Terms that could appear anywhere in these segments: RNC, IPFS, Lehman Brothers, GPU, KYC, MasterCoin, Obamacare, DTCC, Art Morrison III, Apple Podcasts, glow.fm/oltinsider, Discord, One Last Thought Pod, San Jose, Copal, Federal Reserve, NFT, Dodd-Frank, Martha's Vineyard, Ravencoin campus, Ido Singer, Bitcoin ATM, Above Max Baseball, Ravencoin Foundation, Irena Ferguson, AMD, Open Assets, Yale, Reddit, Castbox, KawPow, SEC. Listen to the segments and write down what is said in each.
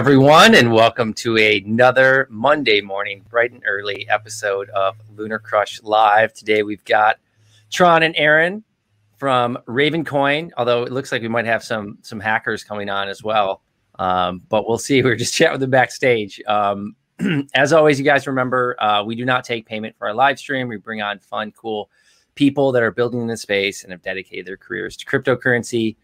everyone, and welcome to another Monday morning, bright and early episode of LunarCrush Live. Today we've got Tron and Aaron from Ravencoin, although it looks like we might have some hackers coming on as well, but we'll see. We're just chatting with them backstage. As always, you guys remember, we do not take payment for our live stream. We bring on fun, cool people that are building in this space and have dedicated their careers to cryptocurrency.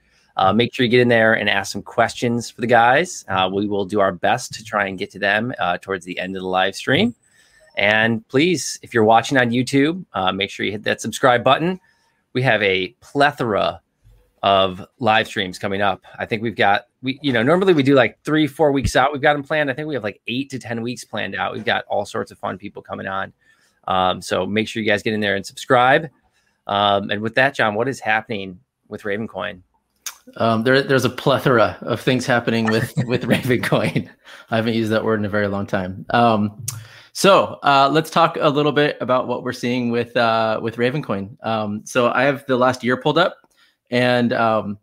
Make sure you get in there and ask some questions for the guys. We will do our best to try and get to them towards the end of the live stream. And please, if you're watching on YouTube, make sure you hit that subscribe button. We have a plethora of live streams coming up. I think we've got, normally we do like 3-4 weeks out. We've got them planned. I think we have like 8 to 10 weeks planned out. We've got all sorts of fun people coming on. So make sure you guys get in there and subscribe. And with that, John, what is happening with Ravencoin? There's a plethora of things happening with Ravencoin. I haven't used that word in a very long time. So let's talk a little bit about what we're seeing with Ravencoin. So I have the last year pulled up, and I'm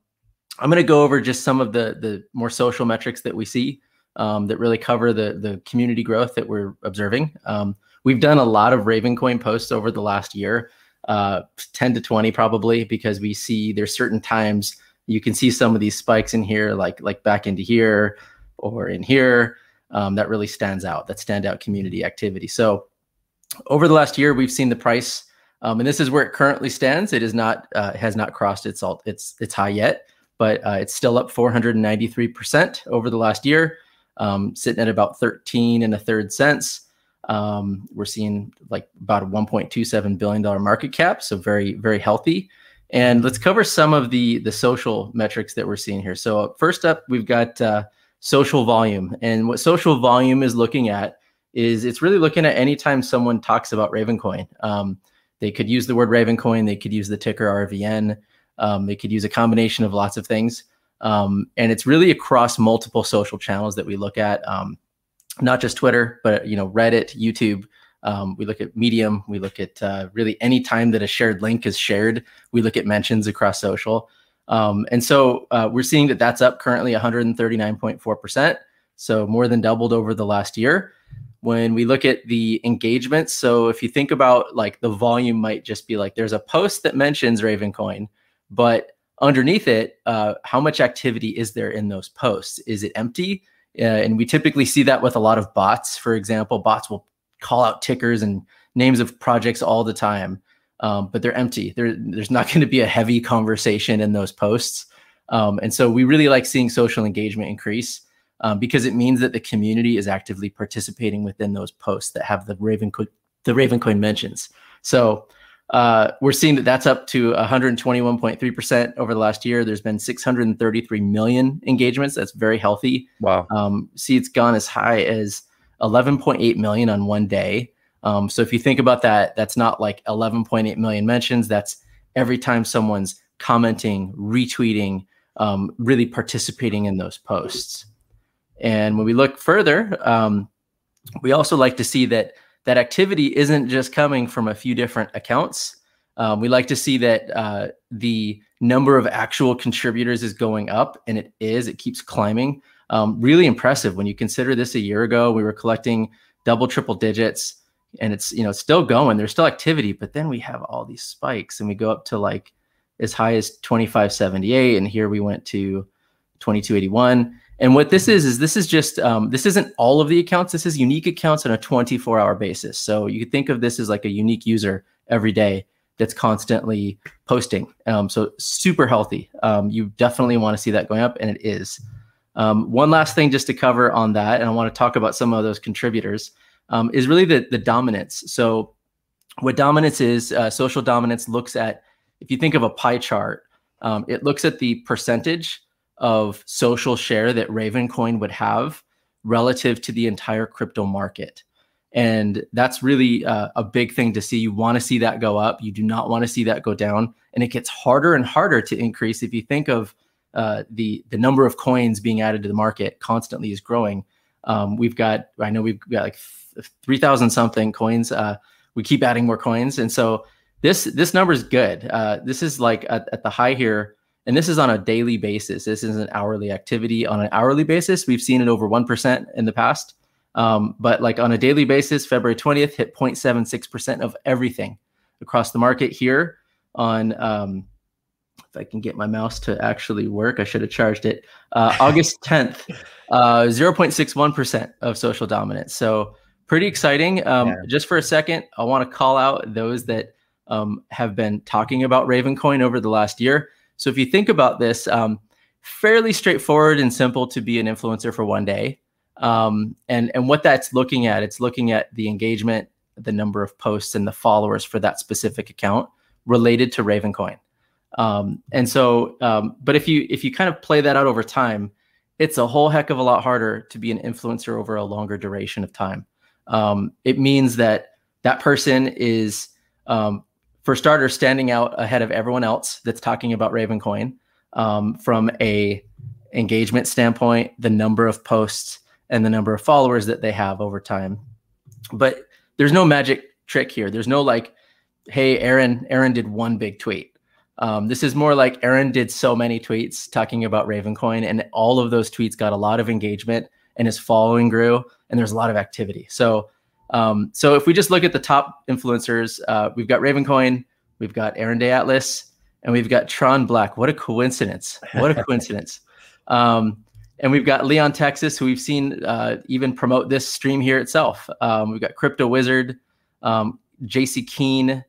going to go over just some of the more social metrics that we see that really cover the community growth that we're observing. We've done a lot of Ravencoin posts over the last year, 10 to 20 probably, because we see there's certain times. You can see some of these spikes in here, like back into here or in here, that really stands out, that standout community activity. So over the last year, we've seen the price, and this is where it currently stands. It is not, has not crossed its high yet, but it's still up 493% over the last year, sitting at about 13 1/3 cents. We're seeing like about a $1.27 billion market cap, so very, very healthy. And let's cover some of the social metrics that we're seeing here. So first up, we've got social volume. And what social volume is looking at is it's really looking at any time someone talks about Ravencoin. They could use the word Ravencoin. They could use the ticker RVN. They could use a combination of lots of things. And it's really across multiple social channels that we look at, not just Twitter, but Reddit, YouTube. We look at Medium. We look at really any time that a shared link is shared. We look at mentions across social. And so we're seeing that that's up currently 139.4%. So more than doubled over the last year. When we look at the engagements, so if you think about like the volume might just be like there's a post that mentions Ravencoin, but underneath it, how much activity is there in those posts? Is it empty? And we typically see that with a lot of bots. For example, bots will call out tickers and names of projects all the time, but they're empty. There's not going to be a heavy conversation in those posts. And so we really like seeing social engagement increase because it means that the community is actively participating within those posts that have the Ravencoin mentions. So we're seeing that that's up to 121.3% over the last year. There's been 633 million engagements. That's very healthy. Wow. See, it's gone as high as 11.8 million on one day. So if you think about that, that's not like 11.8 million mentions. That's every time someone's commenting, retweeting, really participating in those posts. And when we look further, we also like to see that that activity isn't just coming from a few different accounts. We like to see that the number of actual contributors is going up, and it keeps climbing. Really impressive when you consider this a year ago, we were collecting double, triple digits, and it's, still going, there's still activity, but then we have all these spikes and we go up to like as high as 2578. And here we went to 2281. And what this is this is just, this isn't all of the accounts. This is unique accounts on a 24-hour basis. So you could think of this as like a unique user every day that's constantly posting. So super healthy. You definitely want to see that going up, and it is. One last thing just to cover on that, and I want to talk about some of those contributors, is really the dominance. So what dominance is, social dominance looks at, if you think of a pie chart, it looks at the percentage of social share that Ravencoin would have relative to the entire crypto market. And that's really a big thing to see. You want to see that go up. You do not want to see that go down. And it gets harder and harder to increase. If you think of the number of coins being added to the market constantly is growing. We've got like 3,000 something coins. We keep adding more coins. And so this number is good. This is like at the high here. And this is on a daily basis. This is an hourly activity. On an hourly basis, we've seen it over 1% in the past. But like on a daily basis, February 20th hit 0.76% of everything across the market here on, if I can get my mouse to actually work, I should have charged it. August 10th, 0.61% of social dominance. So pretty exciting. Just for a second, I want to call out those that have been talking about Ravencoin over the last year. So if you think about this, fairly straightforward and simple to be an influencer for one day. And what that's looking at, it's looking at the engagement, the number of posts and the followers for that specific account related to Ravencoin. And so, but if you kind of play that out over time, it's a whole heck of a lot harder to be an influencer over a longer duration of time. It means that that person is, for starters, standing out ahead of everyone else that's talking about Ravencoin, from a engagement standpoint, the number of posts and the number of followers that they have over time. But there's no magic trick here. There's no like, hey, Aaron did one big tweet. This is more like Aaron did so many tweets talking about Ravencoin, and all of those tweets got a lot of engagement and his following grew, and there's a lot of activity. So if we just look at the top influencers, we've got Ravencoin, we've got Aaron Day Atlas, and we've got Tron Black. What a coincidence. What a coincidence. And we've got Leon Texas, who we've seen even promote this stream here itself. We've got Crypto Wizard, JC Keen,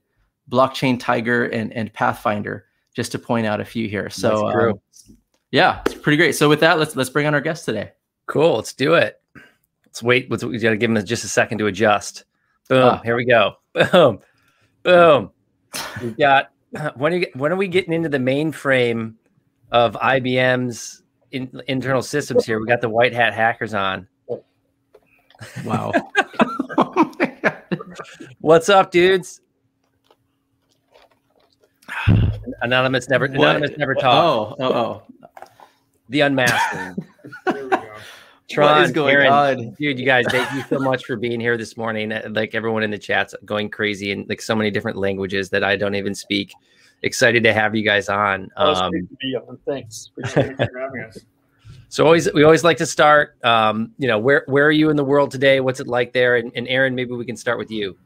Blockchain Tiger, and Pathfinder, just to point out a few here. So yeah, it's pretty great. So with that, let's bring on our guest today. Cool. Let's do it. Let's wait. We got to give him just a second to adjust. Boom. Here we go. Boom. Boom. We got. When are we getting into the mainframe of IBM's internal systems here? We got the white hat hackers on. Wow. Oh my God. What's up, dudes? Anonymous never talks. Oh. The unmasking. There we go. Tron, what is going on? Dude, you guys, thank you so much for being here this morning. Like everyone in the chat's going crazy in like so many different languages that I don't even speak. Excited to have you guys on. Great to be up, and thanks. Appreciate you for having us. So we always like to start, you know, where are you in the world today? What's it like there? And Aaron, maybe we can start with you.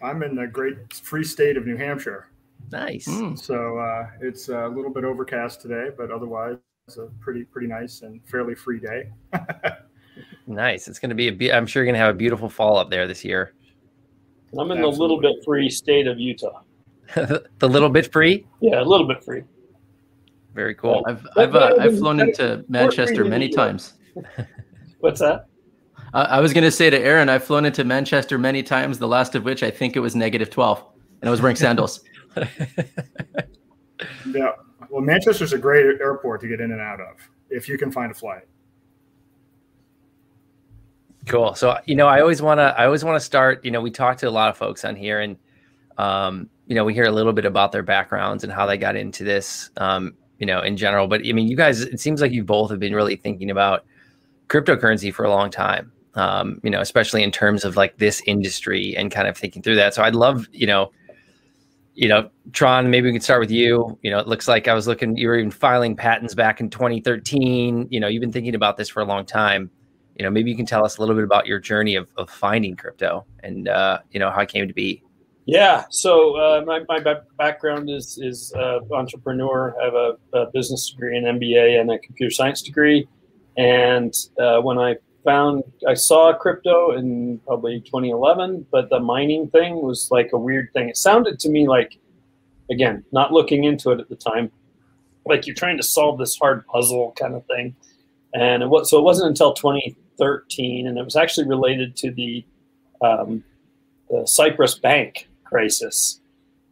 I'm in the great free state of New Hampshire. Nice. So it's a little bit overcast today, but otherwise, it's a pretty nice and fairly free day. Nice. It's going to be I'm sure you're going to have a beautiful fall up there this year. I'm in the little bit free state of Utah. The little bit free? Yeah, a little bit free. Very cool. I've flown into Manchester many times. What's that? I was going to say to Aaron, I've flown into Manchester many times, the last of which I think it was -12, and I was wearing sandals. Yeah. Well, Manchester's a great airport to get in and out of if you can find a flight. Cool. So, you know, I always want to start, you know, we talk to a lot of folks on here, and you know, we hear a little bit about their backgrounds and how they got into this, you know, in general, but I mean, you guys, it seems like you both have been really thinking about cryptocurrency for a long time. You know, especially in terms of like this industry and kind of thinking through that. So I'd love, you know, Tron, maybe we could start with you. You know, it looks like you were even filing patents back in 2013. You know, you've been thinking about this for a long time. You know, maybe you can tell us a little bit about your journey of finding crypto and, you know, how it came to be. Yeah. So my background is entrepreneur. I have a business degree, an MBA, and a computer science degree. And when I saw crypto in probably 2011, but the mining thing was like a weird thing. It sounded to me like, again, not looking into it at the time, like you're trying to solve this hard puzzle kind of thing. And so it wasn't until 2013, and it was actually related to the Cyprus bank crisis,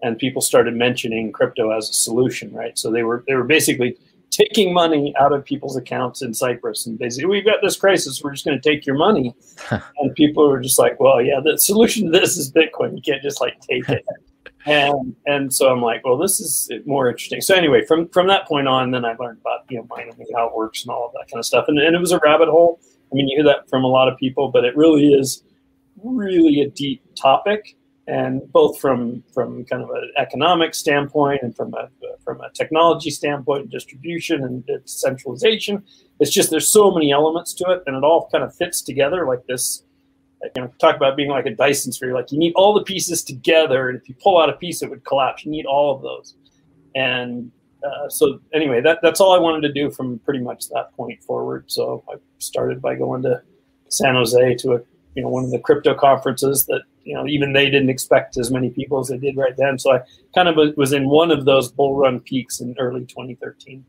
and people started mentioning crypto as a solution, right? So they were basically taking money out of people's accounts in Cyprus. And basically, we've got this crisis. We're just going to take your money. And people were just like, well, yeah, the solution to this is Bitcoin. You can't just like take it. And so I'm like, well, this is more interesting. So anyway, from that point on, then I learned about, you know, mining and how it works and all of that kind of stuff. And it was a rabbit hole. I mean, you hear that from a lot of people, but it really is really a deep topic. And both from kind of an economic standpoint and from a from a technology standpoint, and distribution and centralization. It's just there's so many elements to it, and it all kind of fits together like this. You know, talk about being like a Dyson sphere. Like you need all the pieces together, and if you pull out a piece, it would collapse. You need all of those. And so anyway, that's all I wanted to do from pretty much that point forward. So I started by going to San Jose to a one of the crypto conferences that even they didn't expect as many people as they did right then. So I kind of was in one of those bull run peaks in early 2013.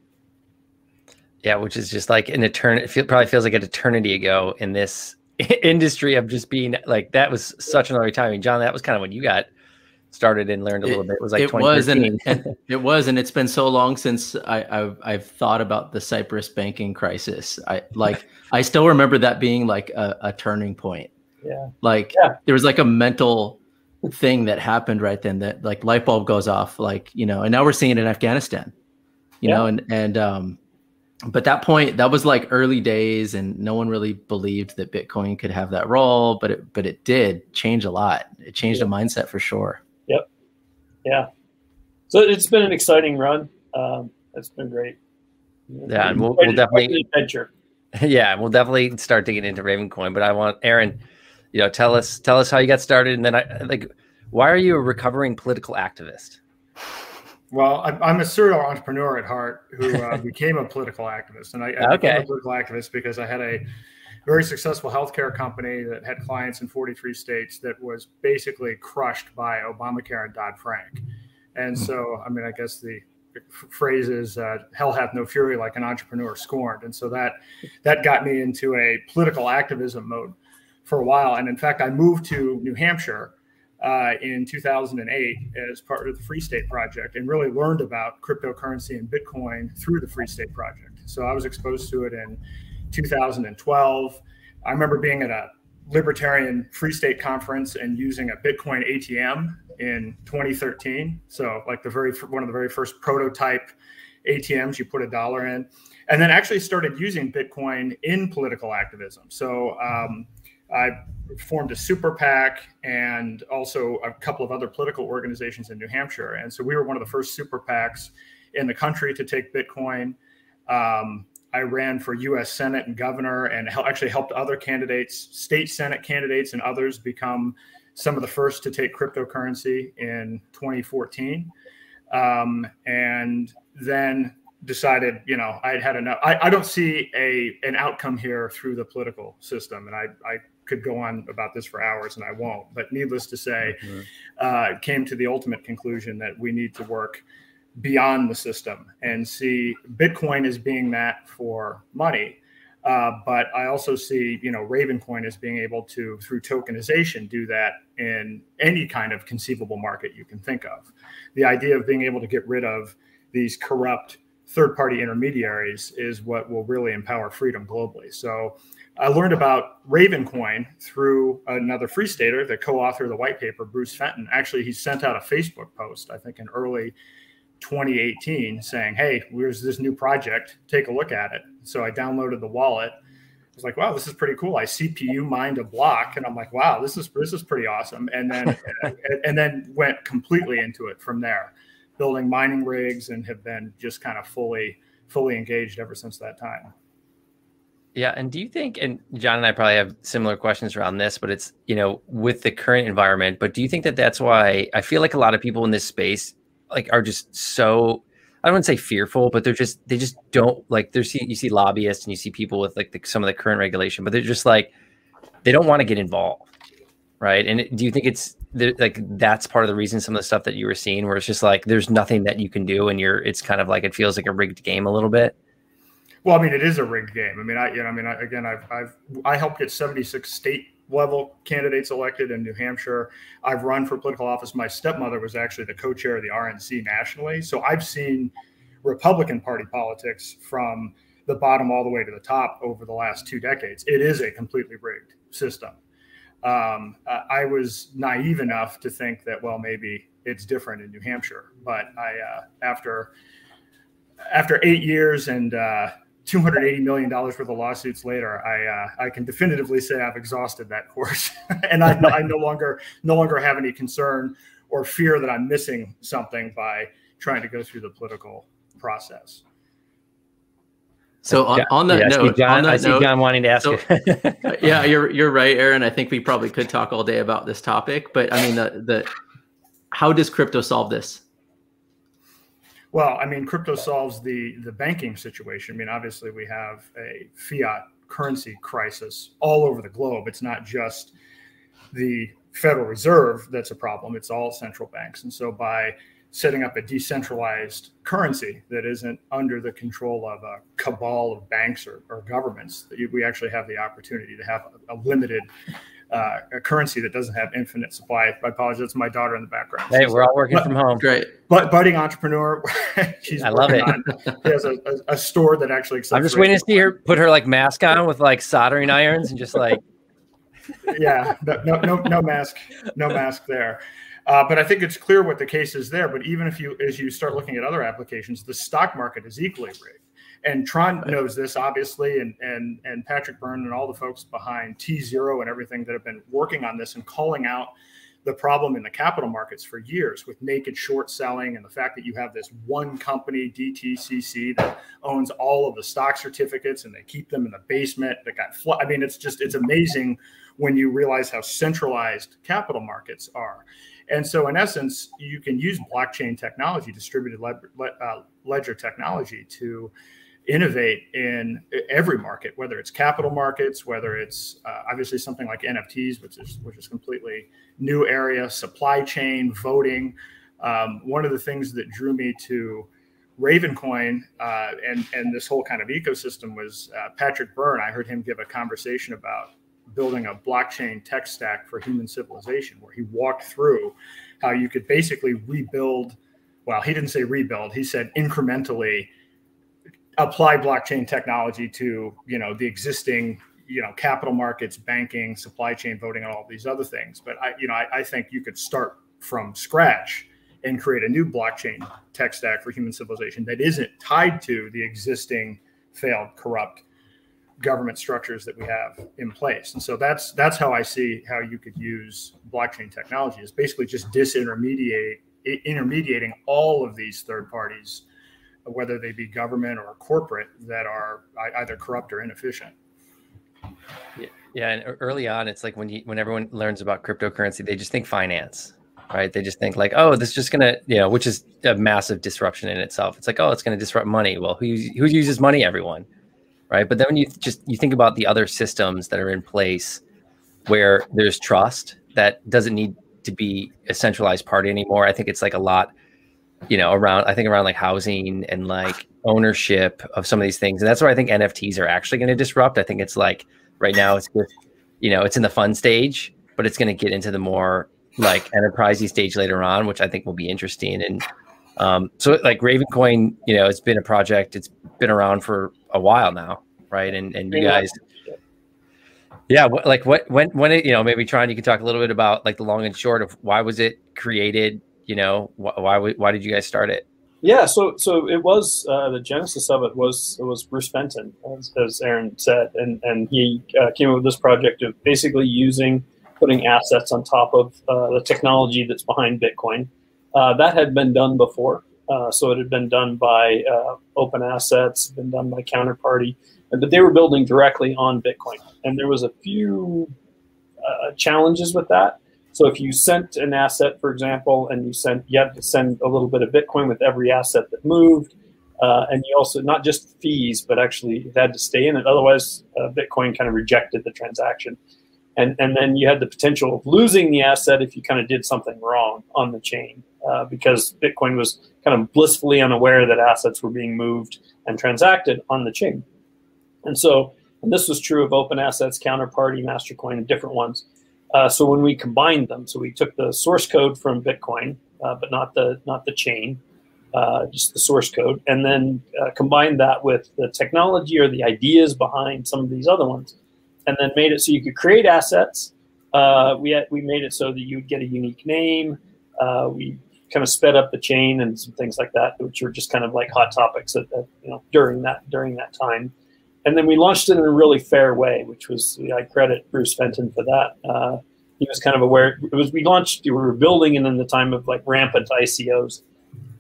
Yeah, which is just like an eternity. It probably feels like an eternity ago in this industry of just being like, that was such an early time. I mean, John, that was kind of when you got started and learned a little bit. It was like 2013. And it's been so long since I've thought about the Cyprus banking crisis. I still remember that being like a turning point. Yeah. There was like a mental thing that happened right then that like light bulb goes off, and now we're seeing it in Afghanistan, but that point, that was like early days, and no one really believed that Bitcoin could have that role, but it did change a lot. It changed the mindset for sure. Yep. Yeah. So it's been an exciting run. It's been great. Yeah. And we'll definitely adventure. Yeah. We'll definitely start digging into Ravencoin, but I want Aaron, tell us how you got started. And then why are you a recovering political activist? Well, I'm a serial entrepreneur at heart who became a political activist. And I became a political activist because I had a very successful healthcare company that had clients in 43 states that was basically crushed by Obamacare and Dodd-Frank. And so, I mean, I guess the phrase is hell hath no fury like an entrepreneur scorned. And so that got me into a political activism mode for a while. And in fact, I moved to New Hampshire in 2008 as part of the Free State Project, and really learned about cryptocurrency and Bitcoin through the Free State Project. So I was exposed to it in 2012. I remember being at a libertarian Free State conference and using a Bitcoin ATM in 2013. So like one of the very first prototype ATMs you put $1 in, and then actually started using Bitcoin in political activism. So I formed a super PAC and also a couple of other political organizations in New Hampshire. And so we were one of the first super PACs in the country to take Bitcoin. I ran for U.S. Senate and governor, and actually helped other candidates, state Senate candidates and others, become some of the first to take cryptocurrency in 2014. And then decided, I had enough. I don't see an outcome here through the political system. And I could go on about this for hours, and I won't, but needless to say, came to the ultimate conclusion that we need to work beyond the system and see Bitcoin as being that for money. But I also see, Ravencoin as being able to, through tokenization, do that in any kind of conceivable market you can think of. The idea of being able to get rid of these corrupt third-party intermediaries is what will really empower freedom globally. So I learned about Ravencoin through another Free Stater, the co-author of the white paper, Bruce Fenton. Actually, he sent out a Facebook post, I think in early 2018, saying, hey, here's this new project, take a look at it. So I downloaded the wallet. I was like, wow, this is pretty cool. I CPU mined a block, and I'm like, wow, this is pretty awesome. And then went completely into it from there, building mining rigs, and have been just kind of fully engaged ever since that time. Yeah. And do you think, and John and I probably have similar questions around this, but it's, with the current environment, but do you think that that's why I feel like a lot of people in this space are just so, I don't want to say fearful, but they just don't like, you see lobbyists and you see people with some of the current regulation, but they're just they don't want to get involved. Right. And do you think it's that's part of the reason some of the stuff that you were seeing, where it's just there's nothing that you can do, and it's kind of it feels like a rigged game a little bit? Well, I mean, it is a rigged game. I mean, I helped get 76 state level candidates elected in New Hampshire. I've run for political office. My stepmother was actually the co-chair of the RNC nationally. So I've seen Republican Party politics from the bottom all the way to the top over the last 2 decades. It is a completely rigged system. I was naive enough to think that, well, maybe it's different in New Hampshire, but after 8 years and, $280 million worth of lawsuits later, I can definitively say I've exhausted that course, and I no longer have any concern or fear that I'm missing something by trying to go through the political process. So on that note, I see John wanting to ask. Yeah, you're right, Aaron. I think we probably could talk all day about this topic, but I mean, how does crypto solve this? Well, I mean, crypto solves the banking situation. I mean, obviously we have a fiat currency crisis all over the globe. It's not just the Federal Reserve that's a problem. It's all central banks. And so by setting up a decentralized currency that isn't under the control of a cabal of banks or governments, we actually have the opportunity to have a limited a currency that doesn't have infinite supply. I apologize, it's my daughter in the background. Hey, we're all working from home. Great. But budding entrepreneur. She's I love it. She has a store that actually accepts. I'm just waiting to see her put her like mask on with like soldering irons and just like. Yeah, no mask there. But I think it's clear what the case is there. But even as you start looking at other applications, the stock market is equally rigged. And Tron knows this, obviously, and Patrick Byrne and all the folks behind T0 and everything that have been working on this and calling out the problem in the capital markets for years with naked short selling and the fact that you have this one company, DTCC, that owns all of the stock certificates and they keep them in the basement. That got it's amazing when you realize how centralized capital markets are. And so, in essence, you can use blockchain technology, distributed ledger technology, to innovate in every market, whether it's capital markets, whether it's obviously something like NFTs, which is completely new area, supply chain, voting. One of the things that drew me to Ravencoin and this whole kind of ecosystem was Patrick Byrne. I heard him give a conversation about building a blockchain tech stack for human civilization, where he walked through how you could basically rebuild. Well, he didn't say rebuild. He said incrementally apply blockchain technology to, the existing, capital markets, banking, supply chain, voting, and all these other things. But I think you could start from scratch and create a new blockchain tech stack for human civilization that isn't tied to the existing failed, corrupt government structures that we have in place. And so that's how I see how you could use blockchain technology, is basically just intermediating all of these third parties, whether they be government or corporate, that are either corrupt or inefficient. Yeah, and early on, it's like when everyone learns about cryptocurrency, they just think finance, right? They just think like, oh, this is just going to, which is a massive disruption in itself. It's like, oh, it's going to disrupt money. Well, who uses money? Everyone. Right. But then when you think about the other systems that are in place where there's trust that doesn't need to be a centralized party anymore. I think it's like a lot, around like housing and like ownership of some of these things. And that's where I think NFTs are actually going to disrupt. I think it's like right now it's just, it's in the fun stage, but it's going to get into the more like enterprisey stage later on, which I think will be interesting. And so like Ravencoin, it's been a project. It's been around for a while now, right? And you guys, maybe Tron, you can talk a little bit about like the long and short of why was it created? Why did you guys start it? Yeah, so it was the genesis of it was Bruce Fenton, as Aaron said, and he came up with this project of basically putting assets on top of the technology that's behind Bitcoin. That had been done before. So it had been done by Open Assets, been done by Counterparty, but they were building directly on Bitcoin. And there was a few challenges with that. So if you sent an asset, for example, and you had to send a little bit of Bitcoin with every asset that moved, and you also, not just fees, but actually it had to stay in it. Otherwise, Bitcoin kind of rejected the transaction. And then you had the potential of losing the asset if you kind of did something wrong on the chain. Because Bitcoin was kind of blissfully unaware that assets were being moved and transacted on the chain. And so, and this was true of Open Assets, Counterparty, Mastercoin, and different ones. So when we combined them, so we took the source code from Bitcoin, but not the chain, just the source code, and then combined that with the technology or the ideas behind some of these other ones, and then made it so you could create assets. We made it so that you would get a unique name. We kind of sped up the chain and some things like that, which were just kind of like hot topics during that time. And then we launched it in a really fair way, which was, I credit Bruce Fenton for that. He was kind of aware. We were building it in the time of like rampant ICOs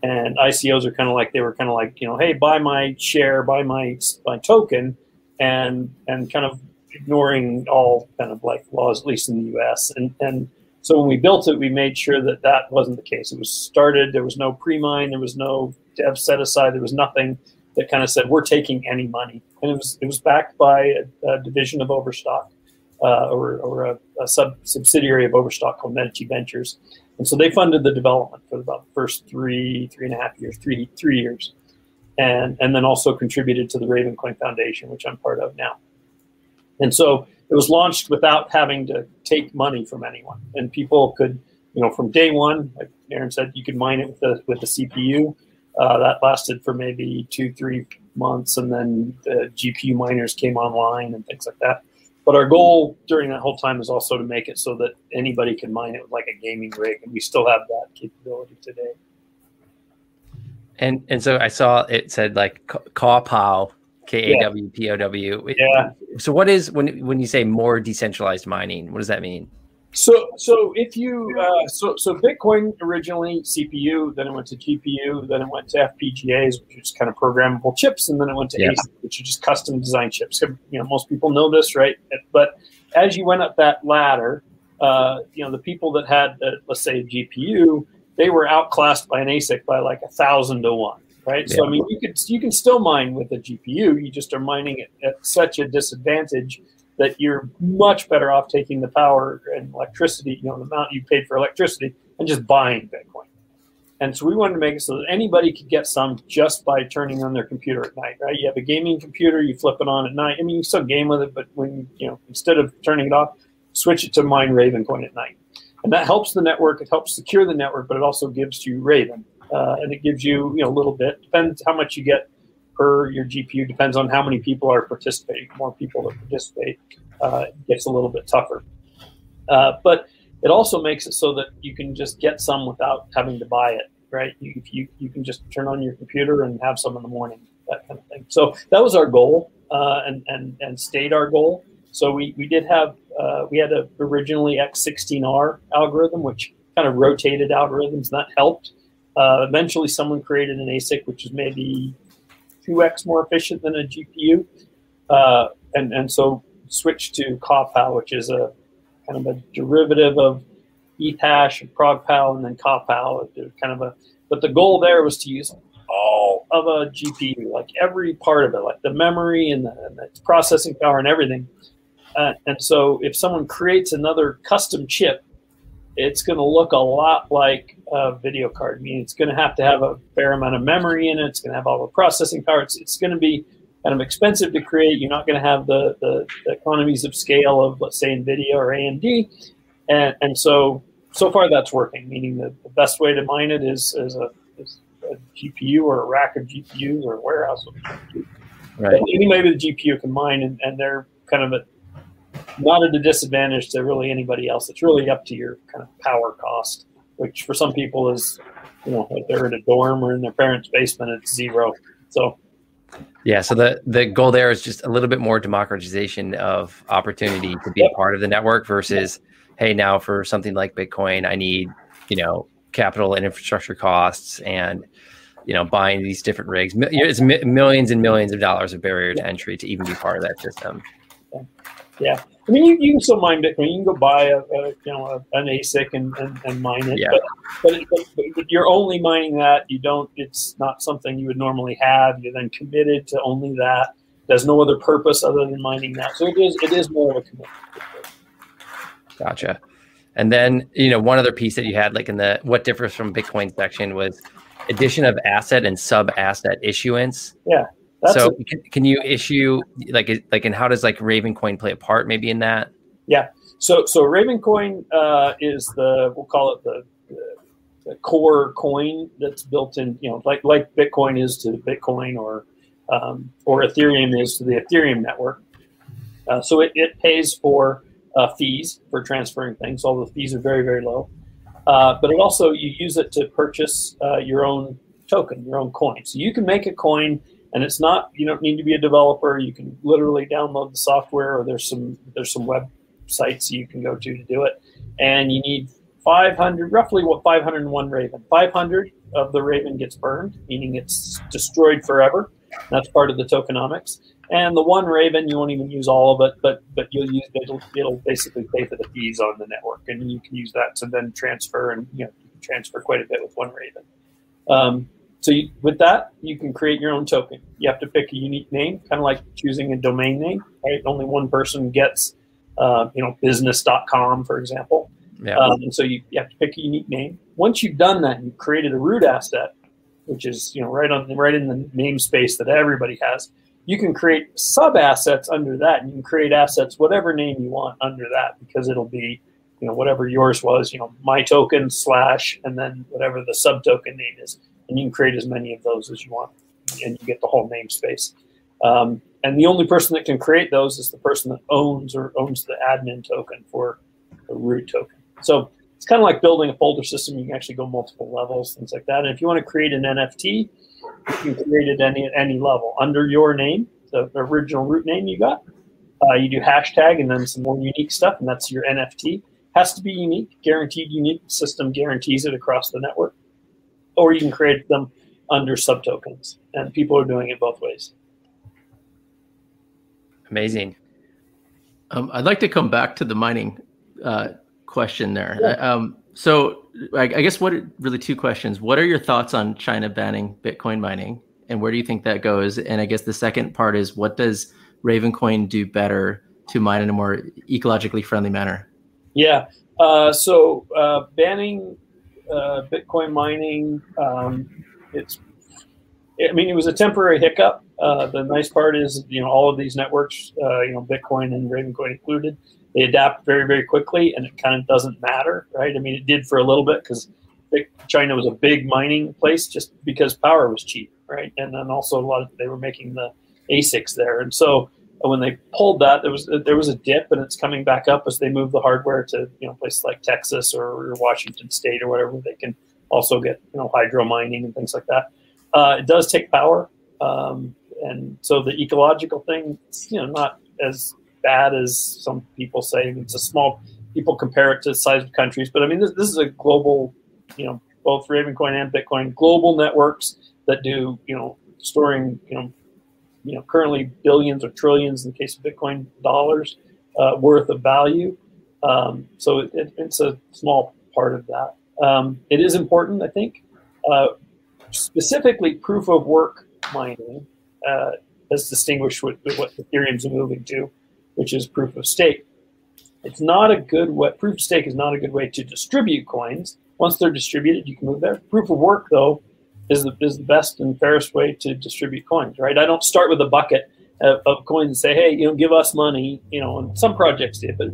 And ICOs are kind of like, they were kind of like, you know, hey, buy my share, buy my token, and kind of ignoring all kind of like laws, at least in the U.S. And so when we built it, we made sure that that wasn't the case. It was started, there was no pre-mine, there was no dev set aside, there was nothing that kind of said, we're taking any money. And it was backed by a division of Overstock, or a subsidiary of Overstock called Medici Ventures. And so they funded the development for about the first three and a half years, and then also contributed to the Ravencoin Foundation, which I'm part of now. And so it was launched without having to take money from anyone, and people could, you know, from day one, like Aaron said, you could mine it with the CPU. That lasted for maybe 2-3 months, and then the GPU miners came online and things like that. But our goal during that whole time is also to make it so that anybody can mine it with like a gaming rig, and we still have that capability today. And so I saw it said like Copal, K-A-W-P-O-W. Yeah. So what is, when you say more decentralized mining, what does that mean? So if you so Bitcoin originally CPU, then it went to GPU, then it went to FPGAs, which is kind of programmable chips, and then it went to ASIC, which are just custom design chips. You know, most people know this, right? But as you went up that ladder, you know, the people that had, let's say, a GPU, they were outclassed by an ASIC by like 1,000 to 1, right? Yeah. So I mean, you can still mine with a GPU, you just are mining it at such a disadvantage that you're much better off taking the power and electricity, you know, the amount you paid for electricity, and just buying Bitcoin. And so we wanted to make it so that anybody could get some just by turning on their computer at night, right? You have a gaming computer, you flip it on at night. I mean, you still game with it, but when, you know, instead of turning it off, switch it to mine Ravencoin at night. And that helps the network, it helps secure the network, but it also gives you Raven. And it gives you, you know, a little bit, depends how much you get per your GPU, depends on how many people are participating. More people that participate, it gets a little bit tougher. But it also makes it so that you can just get some without having to buy it, right? You can just turn on your computer and have some in the morning, that kind of thing. So that was our goal, and stayed our goal. So we did have, we had a originally X16R algorithm, which kind of rotated algorithms, and that helped. Eventually someone created an ASIC, which is maybe 2x more efficient than a GPU, and so switch to Copal, which is a kind of a derivative of ETH hash and ProgPal, and then Copal, kind of a. But the goal there was to use all of a GPU, like every part of it, like the memory and the processing power and everything. And so, if someone creates another custom chip, it's going to look a lot like a video card. I mean, it's going to have a fair amount of memory in it. It's going to have all the processing power. It's going to be kind of expensive to create. You're not going to have the economies of scale of, let's say, NVIDIA or AMD. And so far that's working, meaning that the best way to mine it is a GPU or a rack of GPUs or a warehouse. Right. Anybody with a GPU can mine, and they're kind of not at a disadvantage to really anybody else. It's really up to your kind of power cost, which for some people is, you know, if they're in a dorm or in their parents' basement, it's zero. So, yeah. So the goal there is just a little bit more democratization of opportunity to be a part of the network versus, hey, now for something like Bitcoin, I need, you know, capital and infrastructure costs and, you know, buying these different rigs. It's millions and millions of dollars of barrier to entry to even be part of that system. Yeah. I mean, you can still mine Bitcoin. You can go buy an ASIC and mine it. Yeah. But you're only mining that. You don't. It's not something you would normally have. You're then committed to only that. There's no other purpose other than mining that. So it is more of a commitment. Gotcha. And then, you know, one other piece that you had, like in the what differs from Bitcoin section, was addition of asset and sub asset issuance. Yeah. Can you issue like and how does like Ravencoin play a part maybe in that? Yeah. So Ravencoin is we'll call it the core coin that's built in, you know, like Bitcoin is to Bitcoin or Ethereum is to the Ethereum network. So it pays for fees for transferring things, although the fees are very, very low. But it also, you use it to purchase your own token, your own coin. So you can make a coin. And it's not, you don't need to be a developer. You can literally download the software, or there's some websites you can go to do it. And you need 500, roughly 501 Raven. 500 of the Raven gets burned, meaning it's destroyed forever. That's part of the tokenomics. And the one Raven, you won't even use all of it, but you'll use it'll basically pay for the fees on the network, and you can use that to then transfer, and you can transfer quite a bit with one Raven. With that, you can create your own token. You have to pick a unique name, kind of like choosing a domain name, right? Only one person gets, business.com, for example. Yeah. And so you have to pick a unique name. Once you've done that, you've created a root asset, which is right in the namespace that everybody has. You can create sub-assets under that, and you can create assets whatever name you want under that, because it'll be whatever yours was, my token / and then whatever the sub-token name is. And you can create as many of those as you want, and you get the whole namespace. And the only person that can create those is the person that owns the admin token for the root token. So it's kind of like building a folder system. You can actually go multiple levels, things like that. And if you want to create an NFT, you can create it any level under your name, the original root name you got. You do hashtag and then some more unique stuff, and that's your NFT. Has to be unique, guaranteed unique. System guarantees it across the network. Or you can create them under subtokens, and people are doing it both ways. Amazing. I'd like to come back to the mining question there. Yeah. So I guess two questions. What are your thoughts on China banning Bitcoin mining, and where do you think that goes? And I guess the second part is, what does Ravencoin do better to mine in a more ecologically friendly manner? Yeah. Banning Bitcoin mining, it was a temporary hiccup. The nice part is, all of these networks, Bitcoin and Ravencoin included, they adapt very, very quickly, and it kind of doesn't matter, right? I mean, it did for a little bit because China was a big mining place just because power was cheap, right? And then also they were making the ASICs there. And so when they pulled that, there was a dip, and it's coming back up as they move the hardware to places like Texas or Washington State or whatever. They can also get hydro mining and things like that. It does take power, and so the ecological thing, not as bad as some people say. It's a small. People compare it to the size of countries, but I mean this is a global, both Ravencoin and Bitcoin, global networks that do storing currently billions or trillions in the case of Bitcoin dollars worth of value. So it's a small part of that. It is important, I think. Specifically, proof of work mining as distinguished with what Ethereum's moving to, which is proof of stake. Proof of stake is not a good way to distribute coins. Once they're distributed, you can move there. Proof of work, though, is the best and fairest way to distribute coins, right? I don't start with a bucket of coins and say, hey, give us money, and some projects did, but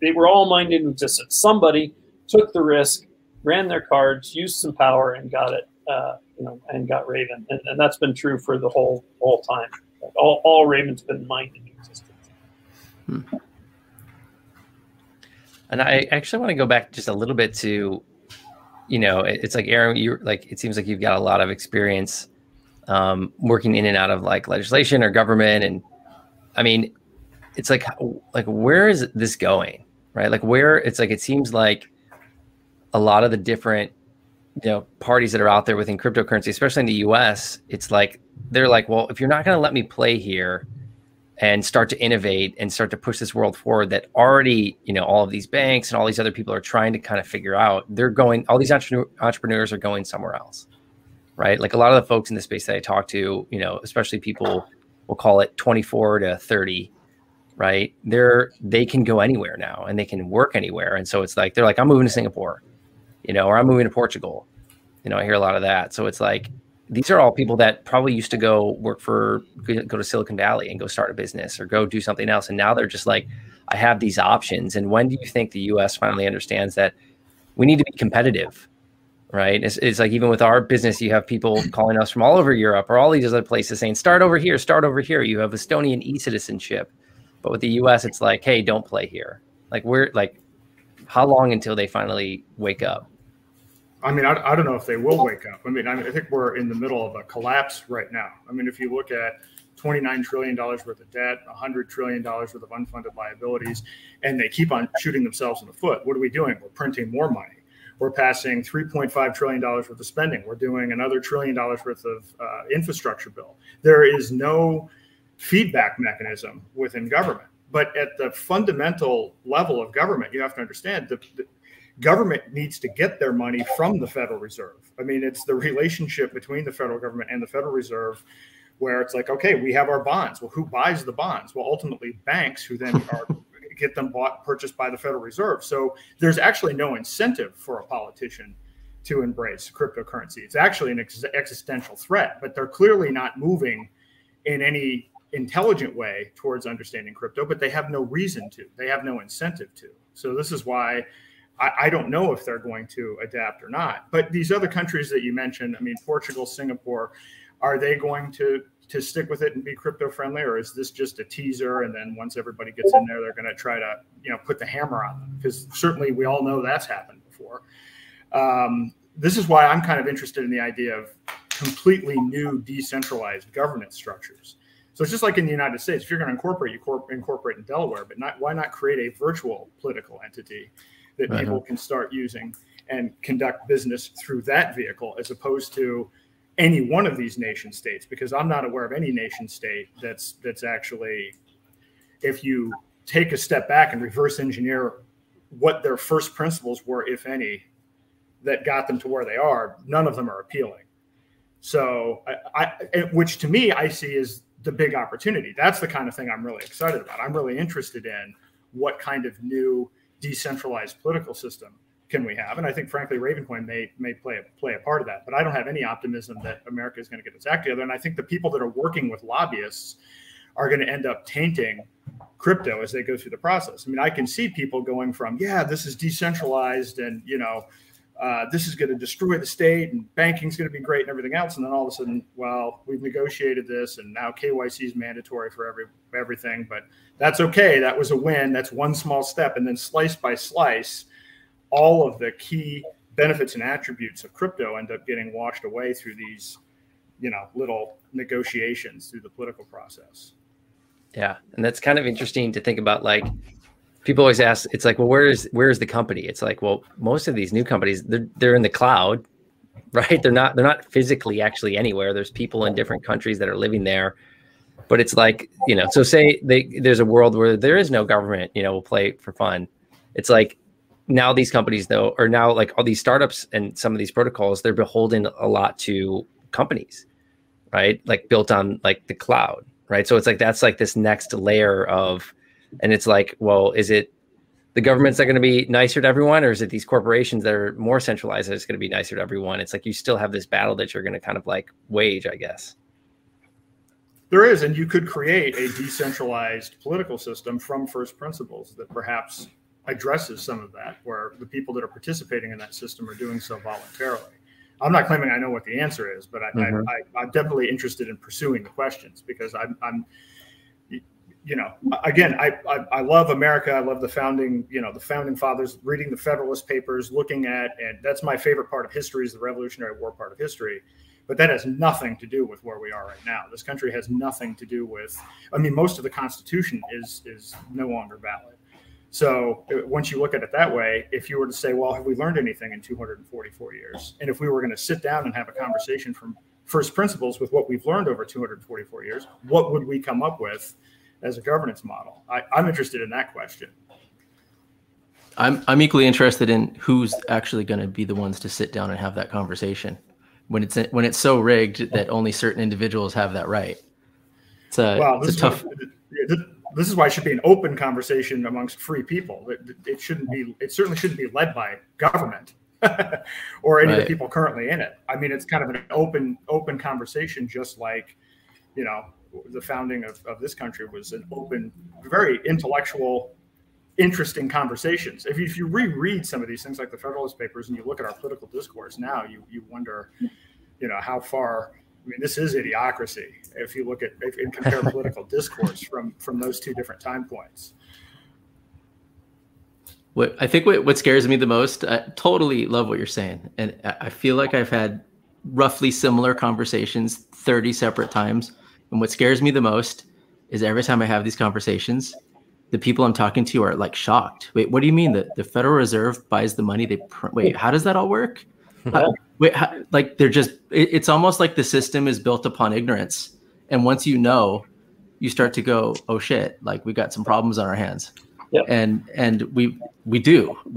they were all mined into existence. Somebody took the risk, ran their cards, used some power, and got it, and got Raven. And that's been true for the whole time. All Raven's been mined into existence. And I actually want to go back just a little bit to, it's like, Aaron, it seems like you've got a lot of experience working in and out of legislation or government. And I mean, it's like, where is this going, right? It seems like a lot of the different, parties that are out there within cryptocurrency, especially in the US, it's like, they're like, well, if you're not going to let me play here and start to innovate and start to push this world forward that already, all of these banks and all these other people are trying to kind of figure out, all these entrepreneurs are going somewhere else, right? Like a lot of the folks in the space that I talk to, especially people, we'll call it 24 to 30, right? They can go anywhere now and they can work anywhere. And so it's like, they're like, I'm moving to Singapore, or I'm moving to Portugal. I hear a lot of that. So it's like, these are all people that probably used to go to Silicon Valley and go start a business or go do something else. And now they're just like, I have these options. And when do you think the US finally understands that we need to be competitive, right? It's like, even with our business, you have people calling us from all over Europe or all these other places saying, start over here, start over here. You have Estonian e-citizenship. But with the US, it's like, hey, don't play here. Like, how long until they finally wake up? I mean, I don't know if they will wake up. I mean, I think we're in the middle of a collapse right now. I mean, if you look at $29 trillion worth of debt, $100 trillion worth of unfunded liabilities, and they keep on shooting themselves in the foot, what are we doing? We're printing more money. We're passing $3.5 trillion worth of spending. We're doing another $1 trillion worth of infrastructure bill. There is no feedback mechanism within government. But at the fundamental level of government, you have to understand that the government needs to get their money from the Federal Reserve. I mean, it's the relationship between the federal government and the Federal Reserve where it's like, okay, we have our bonds. Well, who buys the bonds? Well, ultimately banks, who then are get them bought, purchased by the Federal Reserve. So there's actually no incentive for a politician to embrace cryptocurrency. It's actually an existential threat, but they're clearly not moving in any intelligent way towards understanding crypto, but they have no reason to. They have no incentive to. So this is why I don't know if they're going to adapt or not. But these other countries that you mentioned, I mean, Portugal, Singapore, are they going to stick with it and be crypto friendly, or is this just a teaser? And then once everybody gets in there, they're going to try to, you know, put the hammer on them, because certainly we all know that's happened before. This is why I'm kind of interested in the idea of completely new decentralized governance structures. So it's just like in the United States, if you're going to incorporate, you incorporate in Delaware, but why not create a virtual political entity that people can start using and conduct business through that vehicle, as opposed to any one of these nation states, because I'm not aware of any nation state that's actually, if you take a step back and reverse engineer what their first principles were, if any, that got them to where they are, none of them are appealing. So which to me, I see is the big opportunity. That's the kind of thing I'm really excited about. I'm really interested in what kind of new decentralized political system can we have? And I think, frankly, Ravencoin may play a part of that. But I don't have any optimism that America is going to get its act together. And I think the people that are working with lobbyists are going to end up tainting crypto as they go through the process. I mean, I can see people going from, yeah, this is decentralized and, you know, this is going to destroy the state and banking's going to be great and everything else. And then all of a sudden, well, we've negotiated this and now KYC is mandatory for everything. But that's okay. That was a win. That's one small step. And then slice by slice, all of the key benefits and attributes of crypto end up getting washed away through these, you know, little negotiations through the political process. Yeah. And that's kind of interesting to think about. Like, people always ask, it's like, well, where's the company? It's like, well, most of these new companies, they're in the cloud, right? They're not physically actually anywhere. There's people in different countries that are living there. But it's like, you know, so say there's a world where there is no government, you know, we'll play for fun. It's like, now these companies though, or now like all these startups and some of these protocols, they're beholden a lot to companies, right? Like built on like the cloud, right? So it's like, that's like this next layer of, and it's like, well, is it the government's not going to be nicer to everyone, or is it these corporations that are more centralized that it's going to be nicer to everyone? It's like, you still have this battle that you're going to kind of like wage, I guess. There is, and you could create a decentralized political system from first principles that perhaps addresses some of that, where the people that are participating in that system are doing so voluntarily. I'm not claiming I know what the answer is, but I'm definitely interested in pursuing the questions, because I'm you know, again, I love America. I love the founding, you know, the founding fathers, reading the Federalist Papers, looking at, and that's my favorite part of history is the Revolutionary War part of history. But that has nothing to do with where we are right now. This country has nothing to do with, I mean, most of the Constitution is no longer valid. So once you look at it that way, if you were to say, well, have we learned anything in 244 years? And if we were going to sit down and have a conversation from first principles with what we've learned over 244 years, what would we come up with as a governance model? I'm interested in that question. I'm equally interested in who's actually going to be the ones to sit down and have that conversation when it's so rigged that only certain individuals have that right. This is why it should be an open conversation amongst free people. It shouldn't be. It certainly shouldn't be led by government or any of the people currently in it. I mean, it's kind of an open conversation, just like, you know, the founding of this country was an open, very intellectual, interesting conversations. If you reread some of these things, like the Federalist Papers, and you look at our political discourse now, you wonder, you know, how far. I mean, this is idiocracy if you look at and compare political discourse from those two different time points. What scares me the most, I totally love what you're saying. And I feel like I've had roughly similar conversations 30 separate times. And what scares me the most is every time I have these conversations, the people I'm talking to are like shocked. Wait, what do you mean that the Federal Reserve buys the money they print? Wait, how does that all work? Like they're just, it's almost like the system is built upon ignorance. And once you know, you start to go, oh shit, like we got some problems on our hands. Yep. And we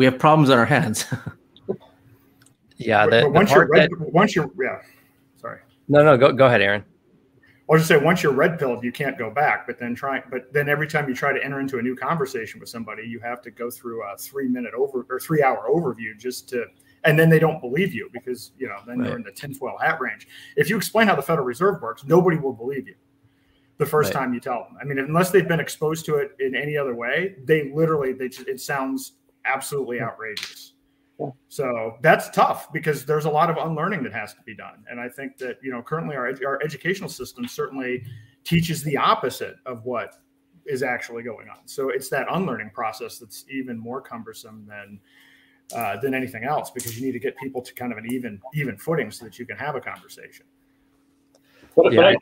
have problems on our hands. Yeah. Sorry. No, go ahead, Aaron. I'll just say, once you're red pilled, you can't go back. But then every time you try to enter into a new conversation with somebody, you have to go through a 3-hour overview just to, and then they don't believe you because, you know, then you're in the tinfoil hat range. If you explain how the Federal Reserve works, nobody will believe you the first time you tell them. I mean, unless they've been exposed to it in any other way, it sounds absolutely outrageous. So that's tough because there's a lot of unlearning that has to be done. And I think that, you know, currently our educational system certainly teaches the opposite of what is actually going on. So it's that unlearning process that's even more cumbersome than anything else, because you need to get people to kind of an even footing so that you can have a conversation. But I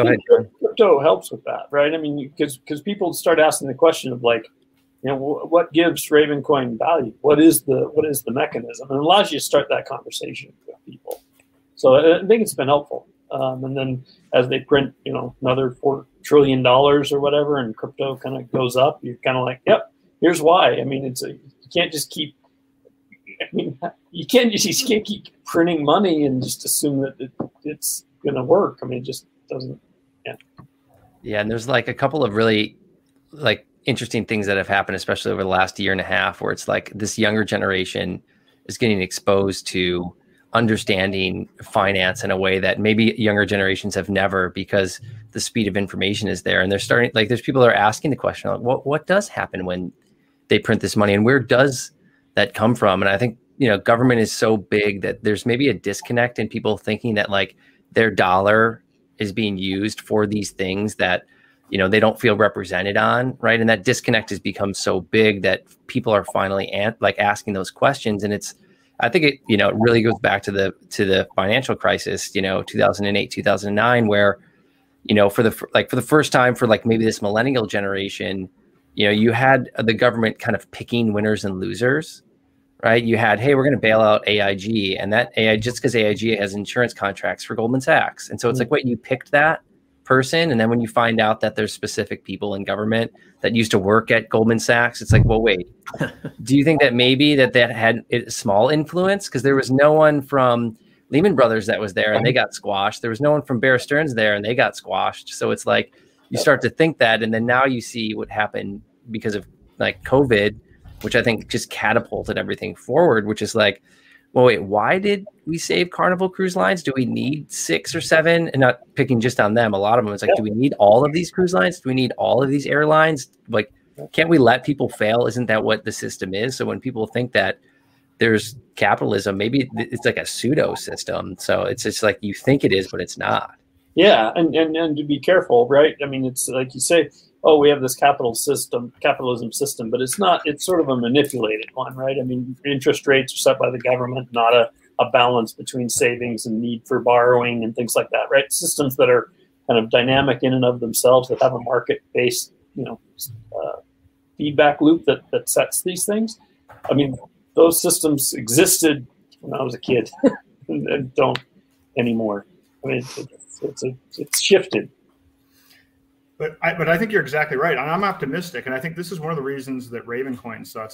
think crypto helps with that, right? I mean, because people start asking the question of like, you know, what gives Ravencoin value? What is the mechanism? And it allows you to start that conversation with people. So I think it's been helpful. And then as they print, you know, another $4 trillion or whatever, and crypto kind of goes up, you're kind of like, yep, here's why. I mean, you can't keep printing money and just assume that it's going to work. I mean, it just doesn't. Yeah. And there's like a couple of really like interesting things that have happened, especially over the last year and a half, where it's like this younger generation is getting exposed to understanding finance in a way that maybe younger generations have never, because the speed of information is there. And they're starting, like there's people that are asking the question, like, what does happen when they print this money and where does that come from? And I think, you know, government is so big that there's maybe a disconnect in people thinking that like their dollar is being used for these things that, you know, they don't feel represented on, right? And that disconnect has become so big that people are finally asking those questions. And it's, I think it, you know, it really goes back to the financial crisis, you know, 2008, 2009, where, you know, for the first time for like maybe this millennial generation, you know, you had the government kind of picking winners and losers, right? You had, hey, we're going to bail out AIG, and that AIG, just because AIG has insurance contracts for Goldman Sachs. And so it's like, wait, you picked that person? And then when you find out that there's specific people in government that used to work at Goldman Sachs, it's like, well, wait, do you think that maybe that had a small influence? Because there was no one from Lehman Brothers that was there and they got squashed. There was no one from Bear Stearns there and they got squashed. So it's like, you start to think that, and then now you see what happened because of like COVID, which I think just catapulted everything forward, which is like, well, wait, why did we save Carnival Cruise Lines? Do we need 6 or 7? And not picking just on them, a lot of them. It's like, do we need all of these cruise lines? Do we need all of these airlines? Like, can't we let people fail? Isn't that what the system is? So when people think that there's capitalism, maybe it's like a pseudo system. So it's just like you think it is, but it's not. Yeah, and to be careful, right? I mean, it's like you say, oh, we have this capitalism system, but it's not. It's sort of a manipulated one, right? I mean, interest rates are set by the government, not a balance between savings and need for borrowing and things like that, right? Systems that are kind of dynamic in and of themselves, that have a market-based, you know, feedback loop that sets these things. I mean, those systems existed when I was a kid and don't anymore. I mean, it's shifted. But I think you're exactly right. And I'm optimistic. And I think this is one of the reasons that Ravencoin saw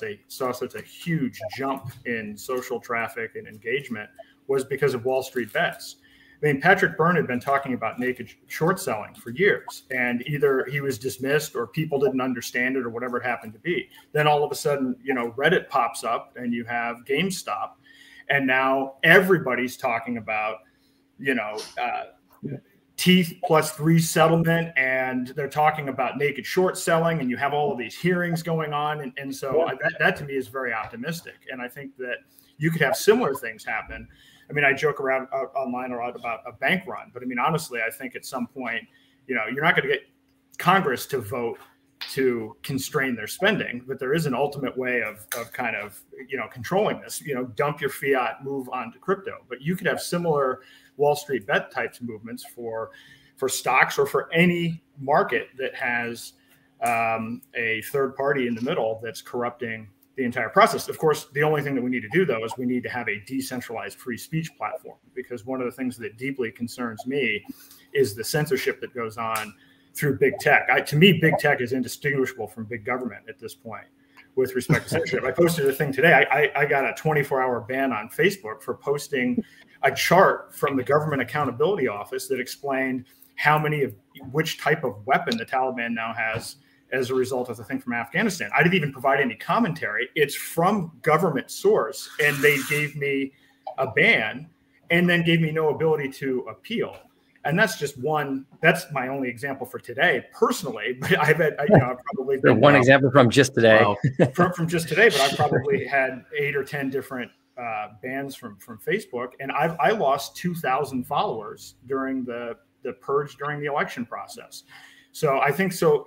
such a huge jump in social traffic and engagement, was because of Wall Street bets. I mean, Patrick Byrne had been talking about naked short selling for years, and either he was dismissed or people didn't understand it or whatever it happened to be. Then all of a sudden, you know, Reddit pops up and you have GameStop. And now everybody's talking about, you know, teeth +3 settlement, and they're talking about naked short selling, and you have all of these hearings going on. And so that to me is very optimistic. And I think that you could have similar things happen. I mean, I joke around online a lot about a bank run, but I mean, honestly, I think at some point, you know, you're not going to get Congress to vote to constrain their spending, but there is an ultimate way of kind of, you know, controlling this, you know, dump your fiat, move on to crypto. But you could have similar Wall Street bet types movements for stocks or for any market that has a third party in the middle that's corrupting the entire process. Of course, the only thing that we need to do, though, is we need to have a decentralized free speech platform, because one of the things that deeply concerns me is the censorship that goes on through big tech. To me, big tech is indistinguishable from big government at this point with respect to censorship. I posted a thing today. I got a 24-hour ban on Facebook for posting a chart from the Government Accountability Office that explained which type of weapon the Taliban now has as a result of the thing from Afghanistan. I didn't even provide any commentary. It's from government source, and they gave me a ban and then gave me no ability to appeal. And that's just one. That's my only example for today, personally. But I've probably been one example from just today. Well, from just today, but I've probably had 8 or 10 different bans from Facebook, and I lost 2,000 followers during the purge during the election process. So I think so.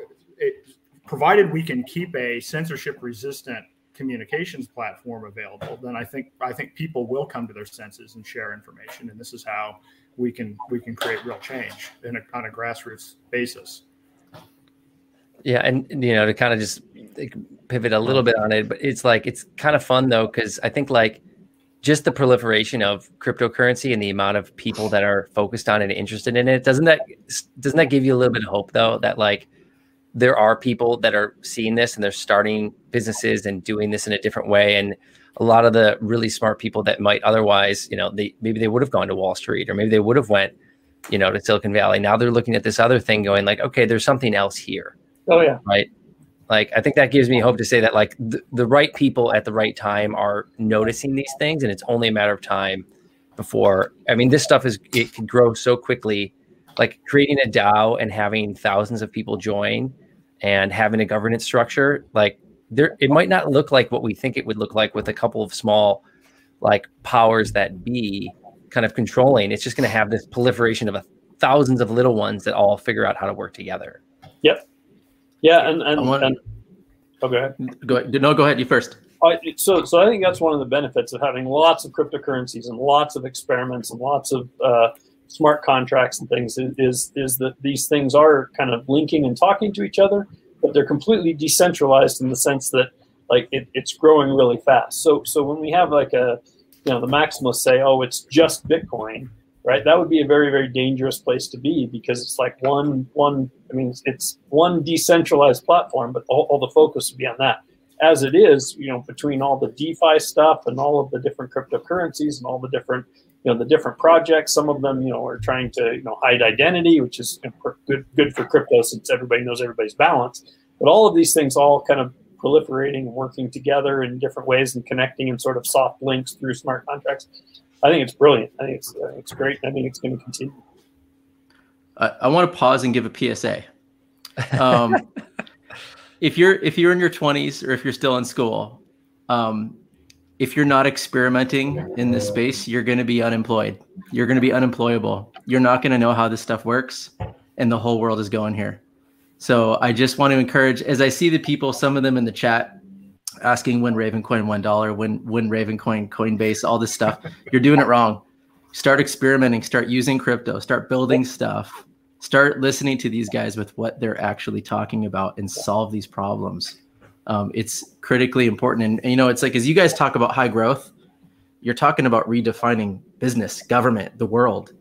Provided we can keep a censorship-resistant communications platform available, then I think people will come to their senses and share information, and this is how we can create real change on a grassroots basis. Yeah, and to kind of just pivot a little bit on it, but it's kind of fun though, because I think just the proliferation of cryptocurrency and the amount of people that are focused on and interested in it, doesn't that give you a little bit of hope though that there are people that are seeing this and they're starting businesses and doing this in a different way. And a lot of the really smart people that might otherwise, maybe they would have gone to Wall Street, or maybe they would have went, to Silicon Valley. Now they're looking at this other thing going okay, there's something else here. Oh yeah. Right. I think that gives me hope to say that the right people at the right time are noticing these things. And it's only a matter of time before, this stuff it can grow so quickly, creating a DAO and having thousands of people join and having a governance structure, it might not look like what we think it would look like with a couple of small powers that be kind of controlling. It's just going to have this proliferation of thousands of little ones that all figure out how to work together. Yep. Yeah. Go ahead. You first. So I think that's one of the benefits of having lots of cryptocurrencies and lots of experiments and lots of, smart contracts and things is that these things are kind of linking and talking to each other, but they're completely decentralized in the sense that it's growing really fast. So when we have the maximalists say, oh, it's just Bitcoin, right? That would be a very, very dangerous place to be, because it's it's one decentralized platform, but all the focus would be on that. As it is, between all the DeFi stuff and all of the different cryptocurrencies and all the different the different projects, some of them, are trying to, hide identity, which is good for crypto since everybody knows everybody's balance. But all of these things all kind of proliferating and working together in different ways and connecting in sort of soft links through smart contracts. I think it's brilliant. I think it's great. I think it's going to continue. I want to pause and give a PSA. If you're in your 20s or if you're still in school, if you're not experimenting in this space, you're going to be unemployed. You're going to be unemployable. You're not going to know how this stuff works, and the whole world is going here. So I just want to encourage, as I see the people, some of them in the chat asking when Ravencoin $1, when Ravencoin, Coinbase, all this stuff, you're doing it wrong. Start experimenting, start using crypto, start building stuff, start listening to these guys with what they're actually talking about and solve these problems. It's critically important. And it's as you guys talk about high growth, you're talking about redefining business, government, the world.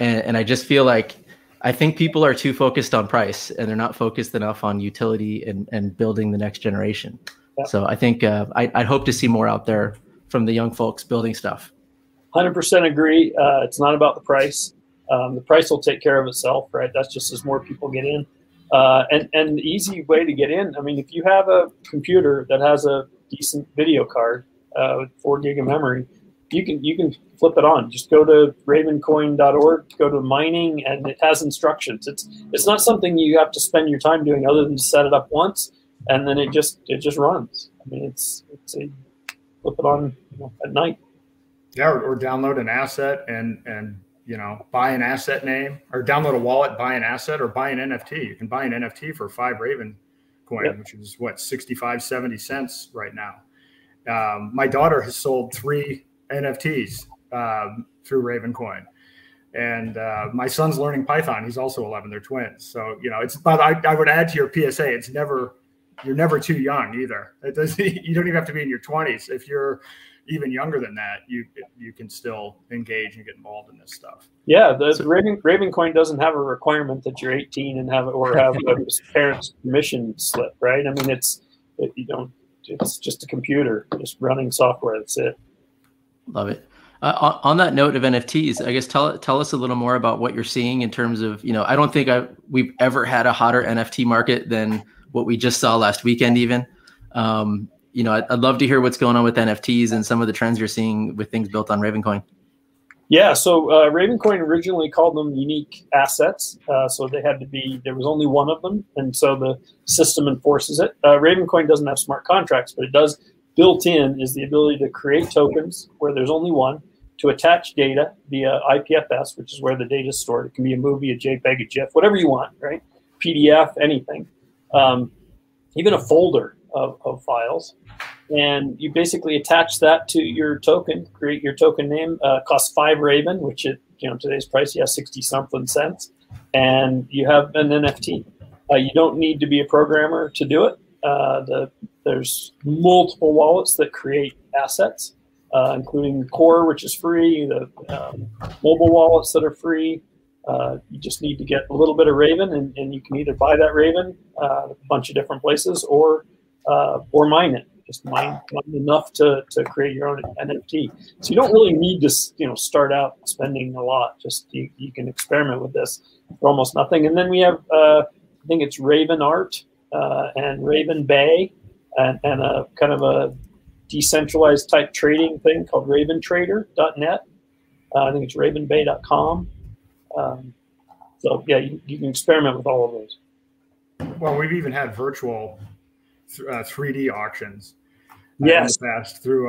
And I just feel I think people are too focused on price, and they're not focused enough on utility and building the next generation. Yeah. So I think I hope to see more out there from the young folks building stuff. 100% agree. It's not about the price. The price will take care of itself, right? That's just as more people get in. And the easy way to get in, if you have a computer that has a decent video card with 4 gig of memory, you can flip it on. Just go to ravencoin.org, go to mining, and it has instructions. It's not something you have to spend your time doing other than to set it up once, and then it just runs. It's a flip it on at night. Yeah, or download an asset and. Buy an asset name, or download a wallet, buy an asset, or buy an NFT. You can buy an NFT for 5 Raven coin, yep, which is 65-70 cents right now. My daughter has sold 3 NFTs through Ravencoin. And my son's learning Python. He's also 11. They're twins. So, you know, it's, but I would add to your PSA, it's never, you're never too young either. It doesn't, you don't even have to be in your 20s. If you're even younger than that, you can still engage and get involved in this stuff. Yeah, Ravencoin doesn't have a requirement that you're 18 and have a parent's permission slip, right? I mean, it's just a computer, just running software. That's it. Love it. On that note of NFTs, I guess tell us a little more about what you're seeing in terms of, you know, I don't think we've ever had a hotter NFT market than what we just saw last weekend, even. You know, I'd love to hear what's going on with NFTs and some of the trends you're seeing with things built on Ravencoin. Yeah, so Ravencoin originally called them unique assets. So they had to be, there was only one of them. And so the system enforces it. Ravencoin doesn't have smart contracts, but it does, built in is the ability to create tokens where there's only one, to attach data via IPFS, which is where the data is stored. It can be a movie, a JPEG, a GIF, whatever you want, right? PDF, anything. Even a folder of files, and you basically attach that to your token, create your token name, costs 5 Raven, which it, you know, today's price, yeah, 60 something cents, and you have an NFT. You don't need to be a programmer to do it. There's multiple wallets that create assets, including Core, which is free, the mobile wallets that are free. You just need to get a little bit of Raven, and you can either buy that Raven a bunch of different places, or mine it. Just mine enough to create your own NFT. So you don't really need to, you know, start out spending a lot. Just you can experiment with this for almost nothing. And then we have I think it's Raven Art and Raven Bay and a kind of a decentralized type trading thing called RavenTrader.net. I think it's RavenBay.com. So yeah, you can experiment with all of those. Well, we've even had virtual 3D auctions in the past through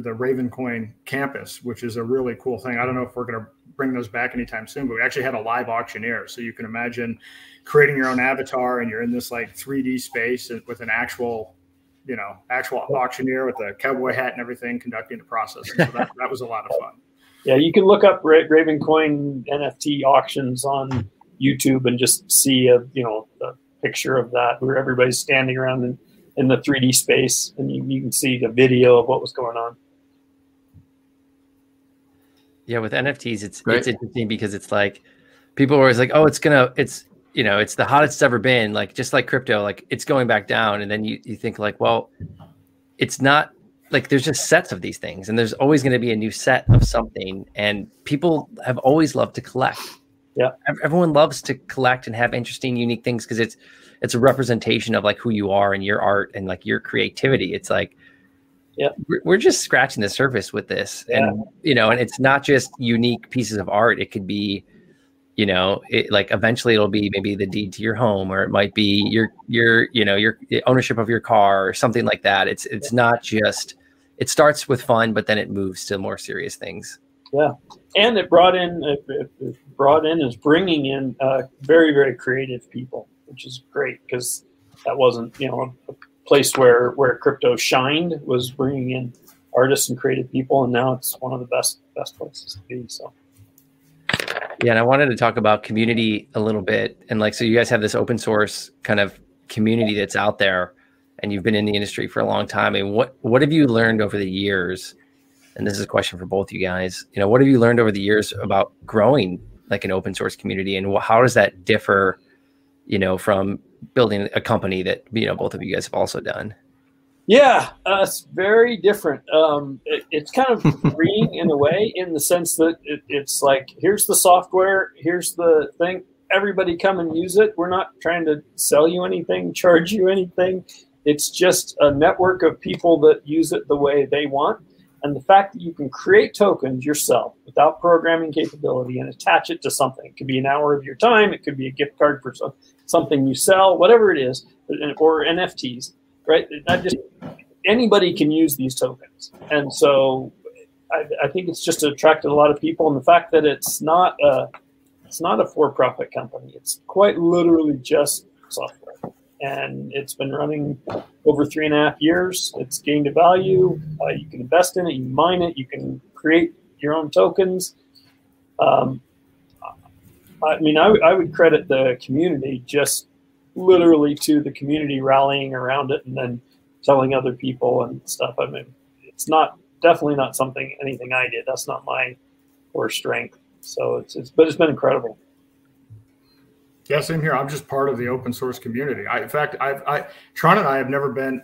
the Ravencoin campus, which is a really cool thing. I don't know if we're going to bring those back anytime soon, but we actually had a live auctioneer. So you can imagine creating your own avatar, and you're in this like 3D space with an actual auctioneer with a cowboy hat and everything conducting the process. And so that was a lot of fun. Yeah, you can look up Ravencoin NFT auctions on YouTube and just see a picture of that where everybody's standing around in the 3D space, and you can see the video of what was going on. Yeah, with NFTs, it's interesting because it's like people are always like, oh, it's the hottest it's ever been, like just like crypto, like it's going back down, and then you think like, well, it's not. Like there's just sets of these things, and there's always going to be a new set of something. And people have always loved to collect. Yeah, everyone loves to collect and have interesting, unique things because it's a representation of like who you are and your art and like your creativity. It's like, yeah, we're just scratching the surface with this, and and it's not just unique pieces of art. It could be, eventually it'll be maybe the deed to your home, or it might be your ownership of your car or something like that. It's not just. It starts with fun, but then it moves to more serious things. Yeah, and it is bringing in very, very creative people, which is great because that wasn't a place where crypto shined, was bringing in artists and creative people, and now it's one of the best places to be. So. Yeah, and I wanted to talk about community a little bit, and like so you guys have this open source kind of community that's out there. And you've been in the industry for a long time. I mean, what have you learned over the years? And this is a question for both you guys. You know, what have you learned over the years about growing like an open source community, and how does that differ, from building a company that both of you guys have also done? Yeah, it's very different. It's kind of freeing in a way, in the sense that it's like, here's the software, here's the thing. Everybody come and use it. We're not trying to sell you anything, charge you anything. It's just a network of people that use it the way they want. And the fact that you can create tokens yourself without programming capability and attach it to something. It could be an hour of your time. It could be a gift card for something you sell, whatever it is, or NFTs, right? Anybody can use these tokens. And so I think it's just attracted a lot of people. And the fact that it's not a for-profit company. It's quite literally just software. And it's been running over 3.5 years. It's gained a value. You can invest in it. You mine it. You can create your own tokens. I mean, I would credit the community, just literally to the community rallying around it and then telling other people and stuff. I mean, it's not definitely not something, anything I did. That's not my core strength. So but it's been incredible. Yeah, same here. I'm just part of the open source community. In fact, Tron and I have never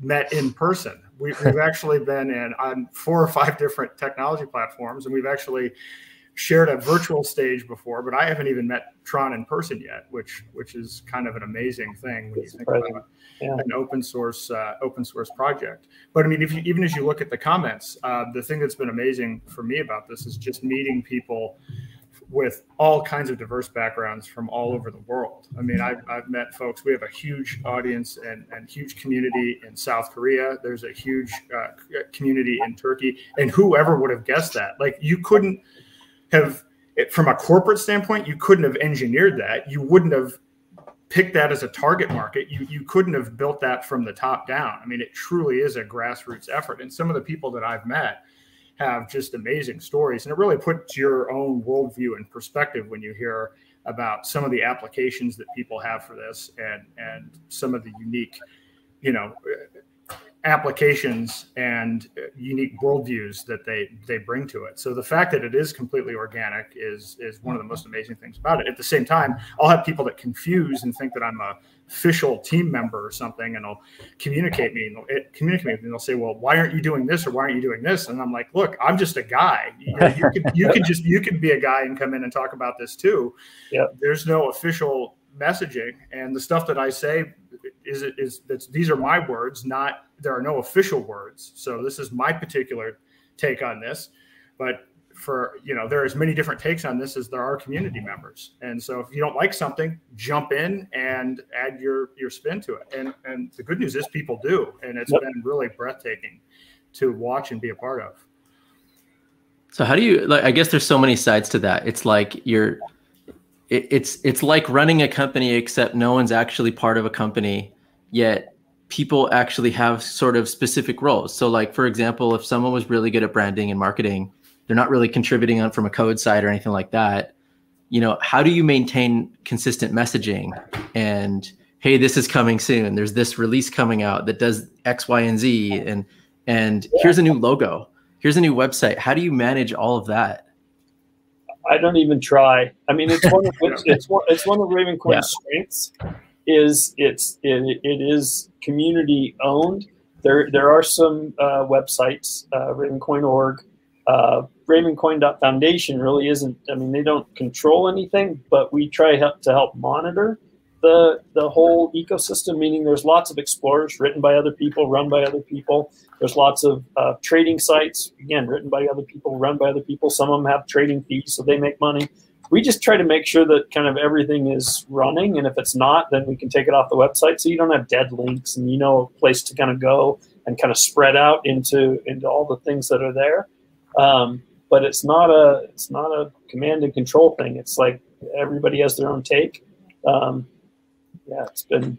met in person. We've actually been on 4 or 5 different technology platforms, and we've actually shared a virtual stage before, but I haven't even met Tron in person yet, which is kind of an amazing thing when you think about an open source project. But I mean, even as you look at the comments, the thing that's been amazing for me about this is just meeting people with all kinds of diverse backgrounds from all over the world. I mean, I've met folks. We have a huge audience and huge community in South Korea. There's a huge community in Turkey. And whoever would have guessed that? Like, you couldn't have, from a corporate standpoint, you couldn't have engineered that. You wouldn't have picked that as a target market. You couldn't have built that from the top down. I mean, it truly is a grassroots effort. And some of the people that I've met have just amazing stories. And it really puts your own worldview in perspective when you hear about some of the applications that people have for this and some of the unique, applications and unique worldviews that they bring to it. So the fact that it is completely organic is one of the most amazing things about it. At the same time, I'll have people that confuse and think that I'm a official team member or something, and they'll communicate with me, and they'll say, "Well, why aren't you doing this, or why aren't you doing this?" And I'm like, "Look, I'm just a guy. You could be a guy and come in and talk about this too." Yep. There's no official messaging, and the stuff that I say these are my words, not, there are no official words. So this is my particular take on this, but there are as many different takes on this as there are community members. And so if you don't like something, jump in and add your spin to it. And the good news is people do, and it's been really breathtaking to watch and be a part of. So how do you, I guess there's so many sides to that. It's like it's like running a company, except no one's actually part of a company, yet people actually have sort of specific roles. So like, for example, if someone was really good at branding and marketing, they're not really contributing on from a code side or anything like that. How do you maintain consistent messaging? And hey, this is coming soon. There's this release coming out that does X, Y, and Z. And here's a new logo. Here's a new website. How do you manage all of that? I don't even try. I mean, it's one of Ravencoin's strengths. It is community owned. There are some websites, Ravencoin.org. Ravencoin.foundation really isn't, I mean, they don't control anything, but we try to help monitor the whole ecosystem, meaning there's lots of explorers written by other people, run by other people. There's lots of trading sites, again, written by other people, run by other people. Some of them have trading fees, so they make money. We just try to make sure that kind of everything is running, and if it's not, then we can take it off the website so you don't have dead links and a place to kind of go and kind of spread out into all the things that are there. But it's not a command and control thing. It's like everybody has their own take. It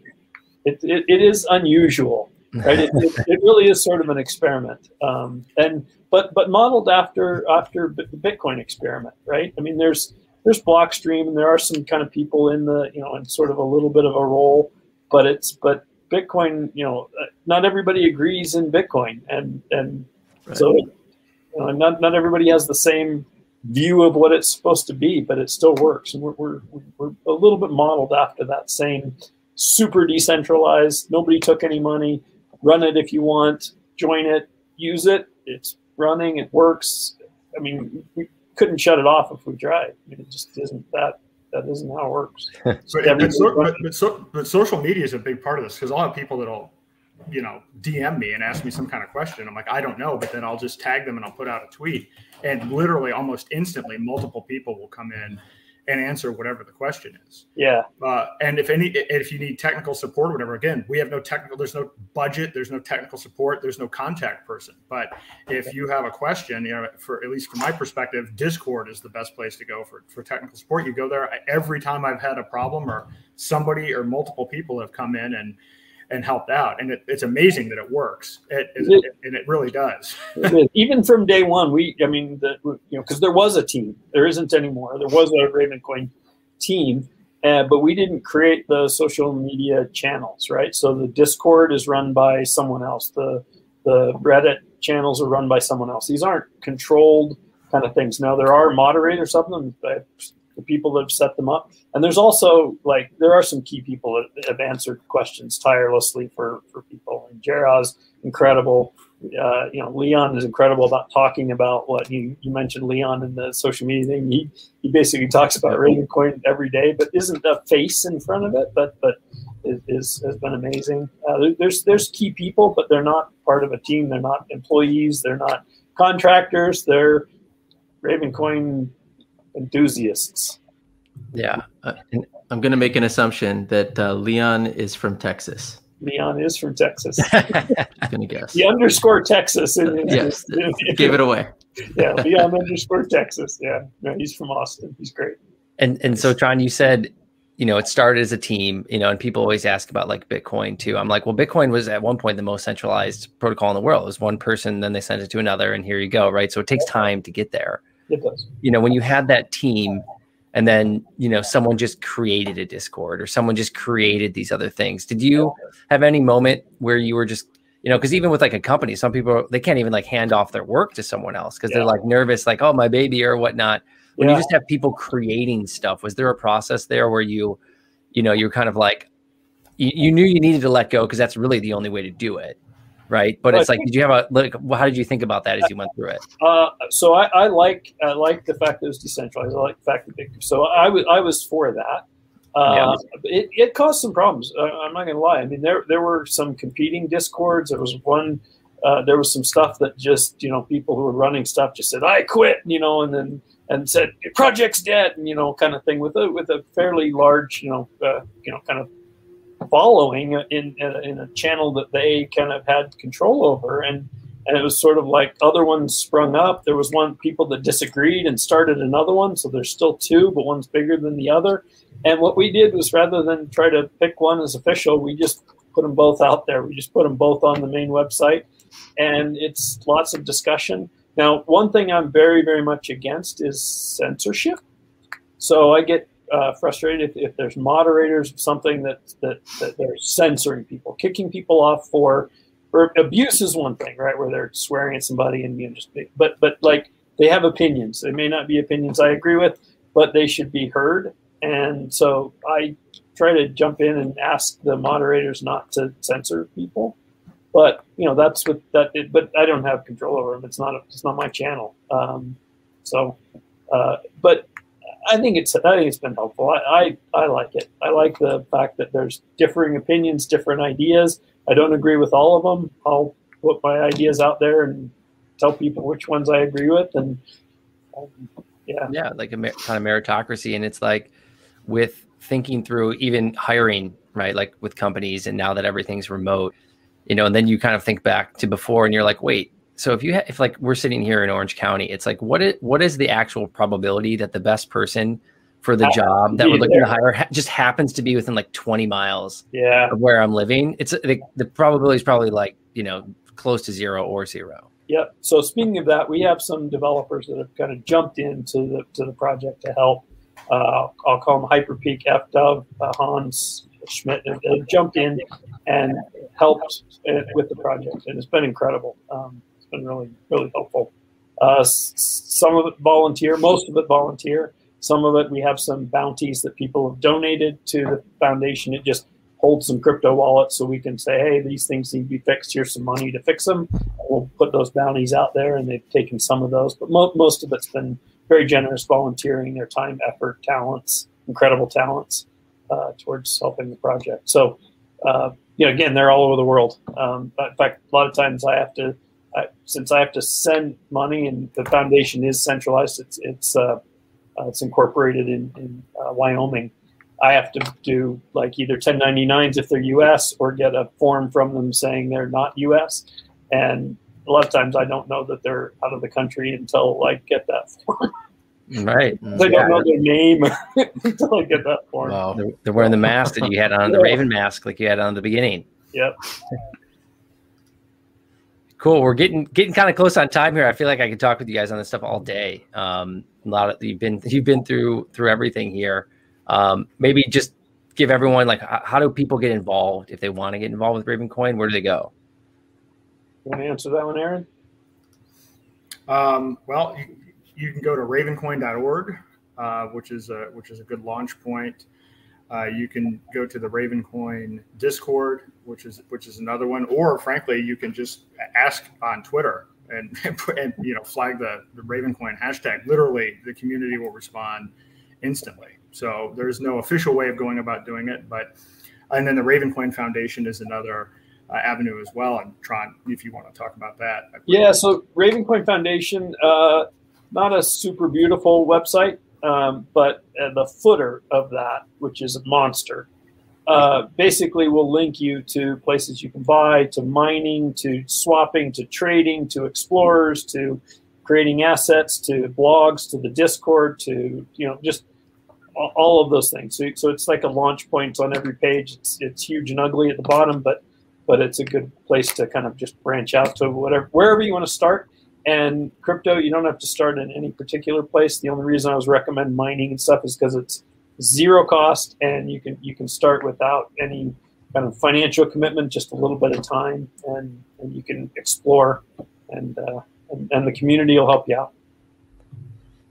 is unusual, right? It really is sort of an experiment, but modeled after the Bitcoin experiment, right? I mean, there's Blockstream, and there are some kind of people in the in sort of a little bit of a role, but Bitcoin, not everybody agrees in Bitcoin, and right. So. Not everybody has the same view of what it's supposed to be, but it still works. And we're a little bit modeled after that same super decentralized, nobody took any money, run it if you want, join it, use it, it's running, it works. I mean, we couldn't shut it off if we tried. I mean, it just isn't that isn't how it works. But social media is a big part of this, because a lot of people that'll DM me and ask me some kind of question. I'm like, I don't know, but then I'll just tag them and I'll put out a tweet, and literally almost instantly multiple people will come in and answer whatever the question is. Yeah. And if you need technical support or whatever, again, we have no technical, there's no budget, there's no technical support, there's no contact person. But if you have a question, for, at least from my perspective, Discord is the best place to go for technical support. You go there. Every time I've had a problem, or somebody or multiple people have come in and helped out. And it's amazing that it works. It really does. Even from day one, because there was a team, there isn't anymore. There was a Ravencoin team, but we didn't create the social media channels, right? So the Discord is run by someone else. The Reddit channels are run by someone else. These aren't controlled kind of things. Now, there are moderators of them, but the people that have set them up. And there's also, like, there are some key people that have answered questions tirelessly for people. And Jera's incredible. You know, Leon is incredible about talking about what you mentioned, Leon, in the social media thing. He basically talks about Ravencoin every day, but isn't a face in front of it, but it has been amazing. There's key people, but they're not part of a team. They're not employees. They're not contractors. They're Ravencoin enthusiasts. Yeah. And I'm going to make an assumption that Leon is from Texas. Leon is from Texas. I'm gonna guess. The underscore Texas. Yes, gave it away. Yeah, Leon underscore Texas. Yeah, no, he's from Austin. He's great. And so, Tron, you said, you know, it started as a team, you know, and people always ask about like Bitcoin too. I'm like, well, Bitcoin was at one point the most centralized protocol in the world. It was one person, then they sent it to another, and here you go, right? So it takes time to get there. It does. You know, when you had that team, and then, you know, someone just created a Discord or someone just created these other things. Did you have any moment where you were just, you know, because even with like a company, some people, they can't even like hand off their work to someone else because they're like nervous, like, oh, my baby or whatnot. When you just have people creating stuff, was there a process there where you know, you're kind of like, you knew you needed to let go because that's really the only way to do it. Right. But it's like, did you have how did you think about that as you went through it? So I like the fact that it was decentralized. I like the fact that I was for that. It caused some problems. I'm not going to lie. I mean, there were some competing Discords. There was one, there was some stuff that just, you know, people who were running stuff just said, I quit, you know, and then, and said, project's dead, and, you know, kind of thing with a fairly large, you know, kind of following in a channel that they kind of had control over, and it was sort of like other ones sprung up. There was one people that disagreed and started another one, so there's still two, but one's bigger than the other. And what we did was, rather than try to pick one as official, we just put them both out there. We just put them both on the main website, and it's lots of discussion. Now, one thing I'm very, very much against is censorship. So I get frustrated if there's moderators, something that they're censoring people, kicking people off for abuse is one thing, right? Where they're swearing at somebody and you just, but like they have opinions. They may not be opinions I agree with, but they should be heard. And so I try to jump in and ask the moderators not to censor people, but you know, that's what that is, but I don't have control over them. It's not my channel. But I think it's been helpful. I like it. I like the fact that there's differing opinions, different ideas. I don't agree with all of them. I'll put my ideas out there and tell people which ones I agree with. And like a kind of meritocracy. And it's like with thinking through even hiring, right? Like with companies, and now that everything's remote, you know, and then you kind of think back to before, and you're like, wait. So if like we're sitting here in Orange County, it's like, what is the actual probability that the best person for the job that we're looking to hire just happens to be within like 20 miles of where I'm living? It's the probability is probably like, you know, close to zero or zero. Yep. So speaking of that, we have some developers that have kind of jumped into the project to help. I'll call them Hyperpeak, FDub, Hans Schmidt. They've jumped in and helped with the project, and it's been incredible. Been really, really helpful. Some of it volunteer, most of it volunteer. Some of it, we have some bounties that people have donated to the foundation. It just holds some crypto wallets so we can say, hey, these things need to be fixed. Here's some money to fix them. We'll put those bounties out there, and they've taken some of those. But most of it's been very generous volunteering, their time, effort, talents, incredible talents towards helping the project. So, you know, again, they're all over the world. In fact, a lot of times since I have to send money, and the foundation is centralized, it's incorporated in Wyoming. I have to do like either 1099s if they're U.S. or get a form from them saying they're not U.S. And a lot of times I don't know that they're out of the country until I get that form. Right. They don't know their name until I get that form. Well, they're wearing the mask that you had on, the Raven mask like you had on the beginning. Yep. Cool. We're getting kind of close on time here. I feel like I could talk with you guys on this stuff all day. A lot of you've been through everything here. Maybe just give everyone, like, how do people get involved if they want to get involved with Ravencoin? Where do they go? You want to answer that one, Aaron? Well, you can go to ravencoin.org, which is a good launch point. You can go to the Ravencoin Discord, which is another one, or frankly, you can just ask on Twitter and flag the Ravencoin hashtag. Literally, the community will respond instantly. So there's no official way of going about doing it, and then the Ravencoin Foundation is another avenue as well. And Tron, if you want to talk about that. Yeah, so Ravencoin Foundation, not a super beautiful website, but the footer of that, which is a monster, basically will link you to places you can buy, to mining, to swapping, to trading, to explorers, to creating assets, to blogs, to the Discord, to just all of those things. So it's like a launch point on every page. It's huge and ugly at the bottom, but it's a good place to kind of just branch out to wherever you want to start. And crypto, you don't have to start in any particular place. The only reason I was recommend mining and stuff is because it's zero cost, and you can start without any kind of financial commitment, just a little bit of time, and you can explore, and the community will help you out.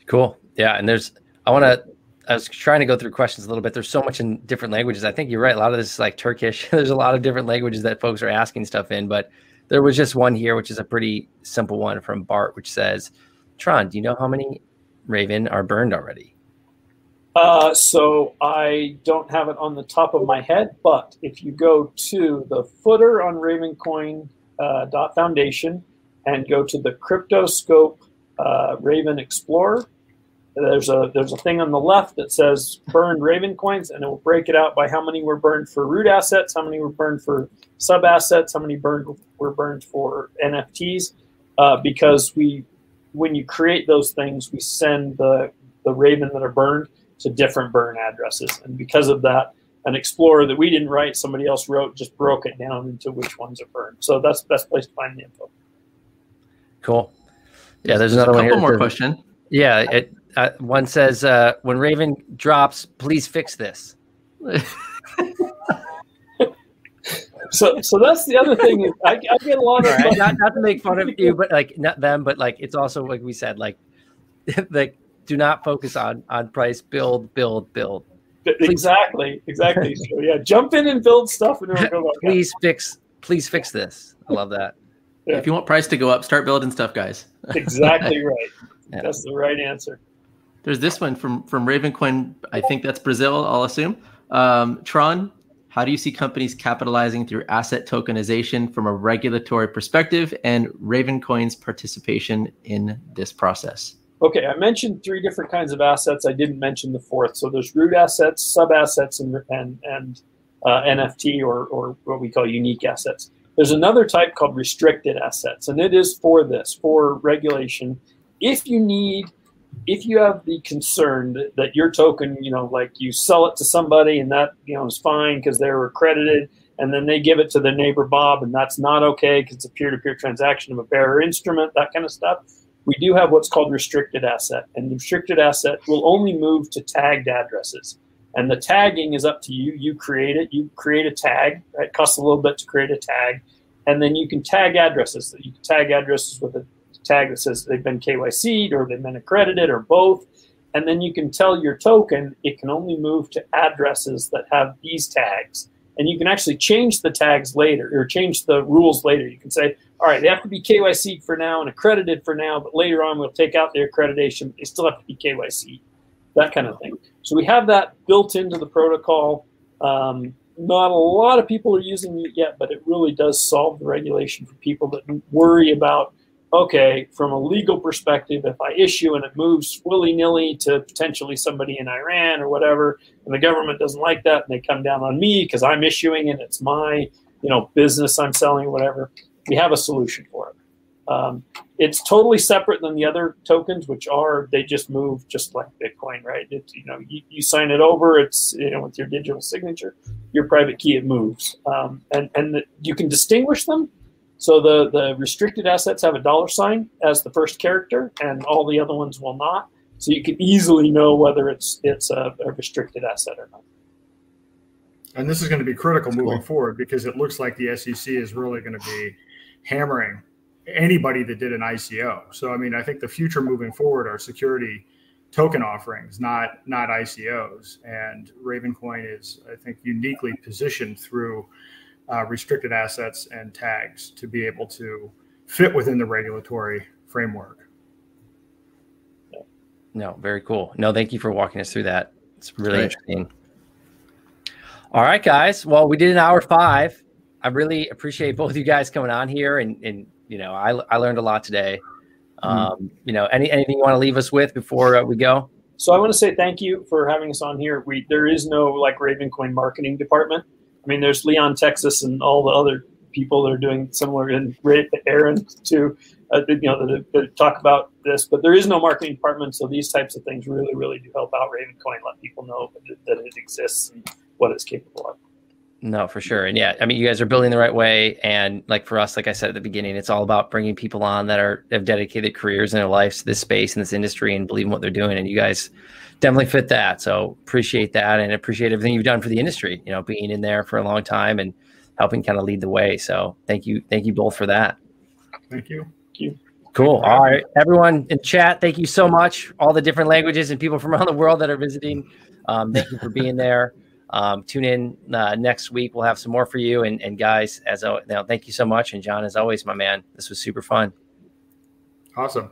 Cool, yeah. And I was trying to go through questions a little bit. There's so much in different languages. I think you're right. A lot of this is like Turkish. There's a lot of different languages that folks are asking stuff in, but there was just one here, which is a pretty simple one from Bart, which says, Tron, do you know how many Raven are burned already? So I don't have it on the top of my head, but if you go to the footer on ravencoin.foundation and go to the Cryptoscope Raven Explorer, there's a thing on the left that says burned Raven coins, and it will break it out by how many were burned for root assets, how many were burned for sub assets, how many were burned for NFTs. Because when you create those things, we send the Raven that are burned to different burn addresses, and because of that, an explorer that we didn't write, somebody else wrote, just broke it down into which ones are burned. So that's the best place to find the info. Cool. Yeah, there's another one here. Couple more question. Yeah. One says, when Raven drops, please fix this. so that's the other thing. Is I get a lot of not to make fun of you, but like not them, but like it's also like we said, like do not focus on price. Build. Please. Exactly. So yeah, jump in and build stuff, and then go. Please fix this. I love that. Yeah. If you want price to go up, start building stuff, guys. Exactly right. Yeah. That's the right answer. There's this one from Ravencoin. I think that's Brazil, I'll assume. Tron, how do you see companies capitalizing through asset tokenization from a regulatory perspective and Ravencoin's participation in this process? Okay, I mentioned three different kinds of assets. I didn't mention the fourth. So there's root assets, sub-assets, and NFT or what we call unique assets. There's another type called restricted assets, and it is for regulation. If you have the concern that your token, like you sell it to somebody and that, is fine because they were accredited, and then they give it to their neighbor Bob, and that's not okay because it's a peer-to-peer transaction of a bearer instrument, that kind of stuff. We do have what's called restricted asset, and the restricted asset will only move to tagged addresses. And the tagging is up to you. You create it. You create a tag. It costs a little bit to create a tag, and then you can tag addresses. You can tag addresses with a tag that says they've been KYC'd or they've been accredited or both, and then you can tell your token it can only move to addresses that have these tags, and you can actually change the tags later or change the rules later. You can say, all right, they have to be KYC'd for now and accredited for now, but later on we'll take out their accreditation, but they still have to be KYC'd, that kind of thing. So we have that built into the protocol. Not a lot of people are using it yet, but it really does solve the regulation for people that worry about, okay, from a legal perspective, if I issue and it moves willy-nilly to potentially somebody in Iran or whatever, and the government doesn't like that, and they come down on me because I'm issuing and it's my, business I'm selling, whatever, we have a solution for it. It's totally separate than the other tokens, which are, they just move just like Bitcoin, right? It's, you sign it over, it's, with your digital signature, your private key, it moves. And you can distinguish them. So the restricted assets have a dollar sign as the first character, and all the other ones will not. So you can easily know whether it's a restricted asset or not. And this is going to be critical moving forward, because it looks like the SEC is really going to be hammering anybody that did an ICO. So, I mean, I think the future moving forward are security token offerings, not ICOs. And Ravencoin is, I think, uniquely positioned through restricted assets and tags to be able to fit within the regulatory framework. No, very cool. No, thank you for walking us through that. It's really interesting. All right, guys. Well, we did an hour 5. I really appreciate both you guys coming on here, and you know, I learned a lot today. You know, anything you want to leave us with before we go? So I want to say thank you for having us on here. There is no like Ravencoin marketing department. I mean, there's Leon Texas and all the other people that are doing similar, and Aaron too, you know, that talk about this, but there is no marketing department. So these types of things really, really do help out Ravencoin, let people know that it exists and what it's capable of. No, for sure. And yeah, I mean, you guys are building the right way. And like for us, like I said at the beginning, it's all about bringing people on that have dedicated careers and their lives to this space and this industry and believe in what they're doing. And you guys definitely fit that. So appreciate that, and appreciate everything you've done for the industry, you know, being in there for a long time and helping kind of lead the way. So thank you. Thank you both for that. Thank you. Thank you. Cool. All right, everyone in chat, thank you so much. All the different languages and people from around the world that are visiting. Thank you for being there. Tune in next week. We'll have some more for you. And guys, thank you so much. And John, as always, my man, this was super fun. Awesome.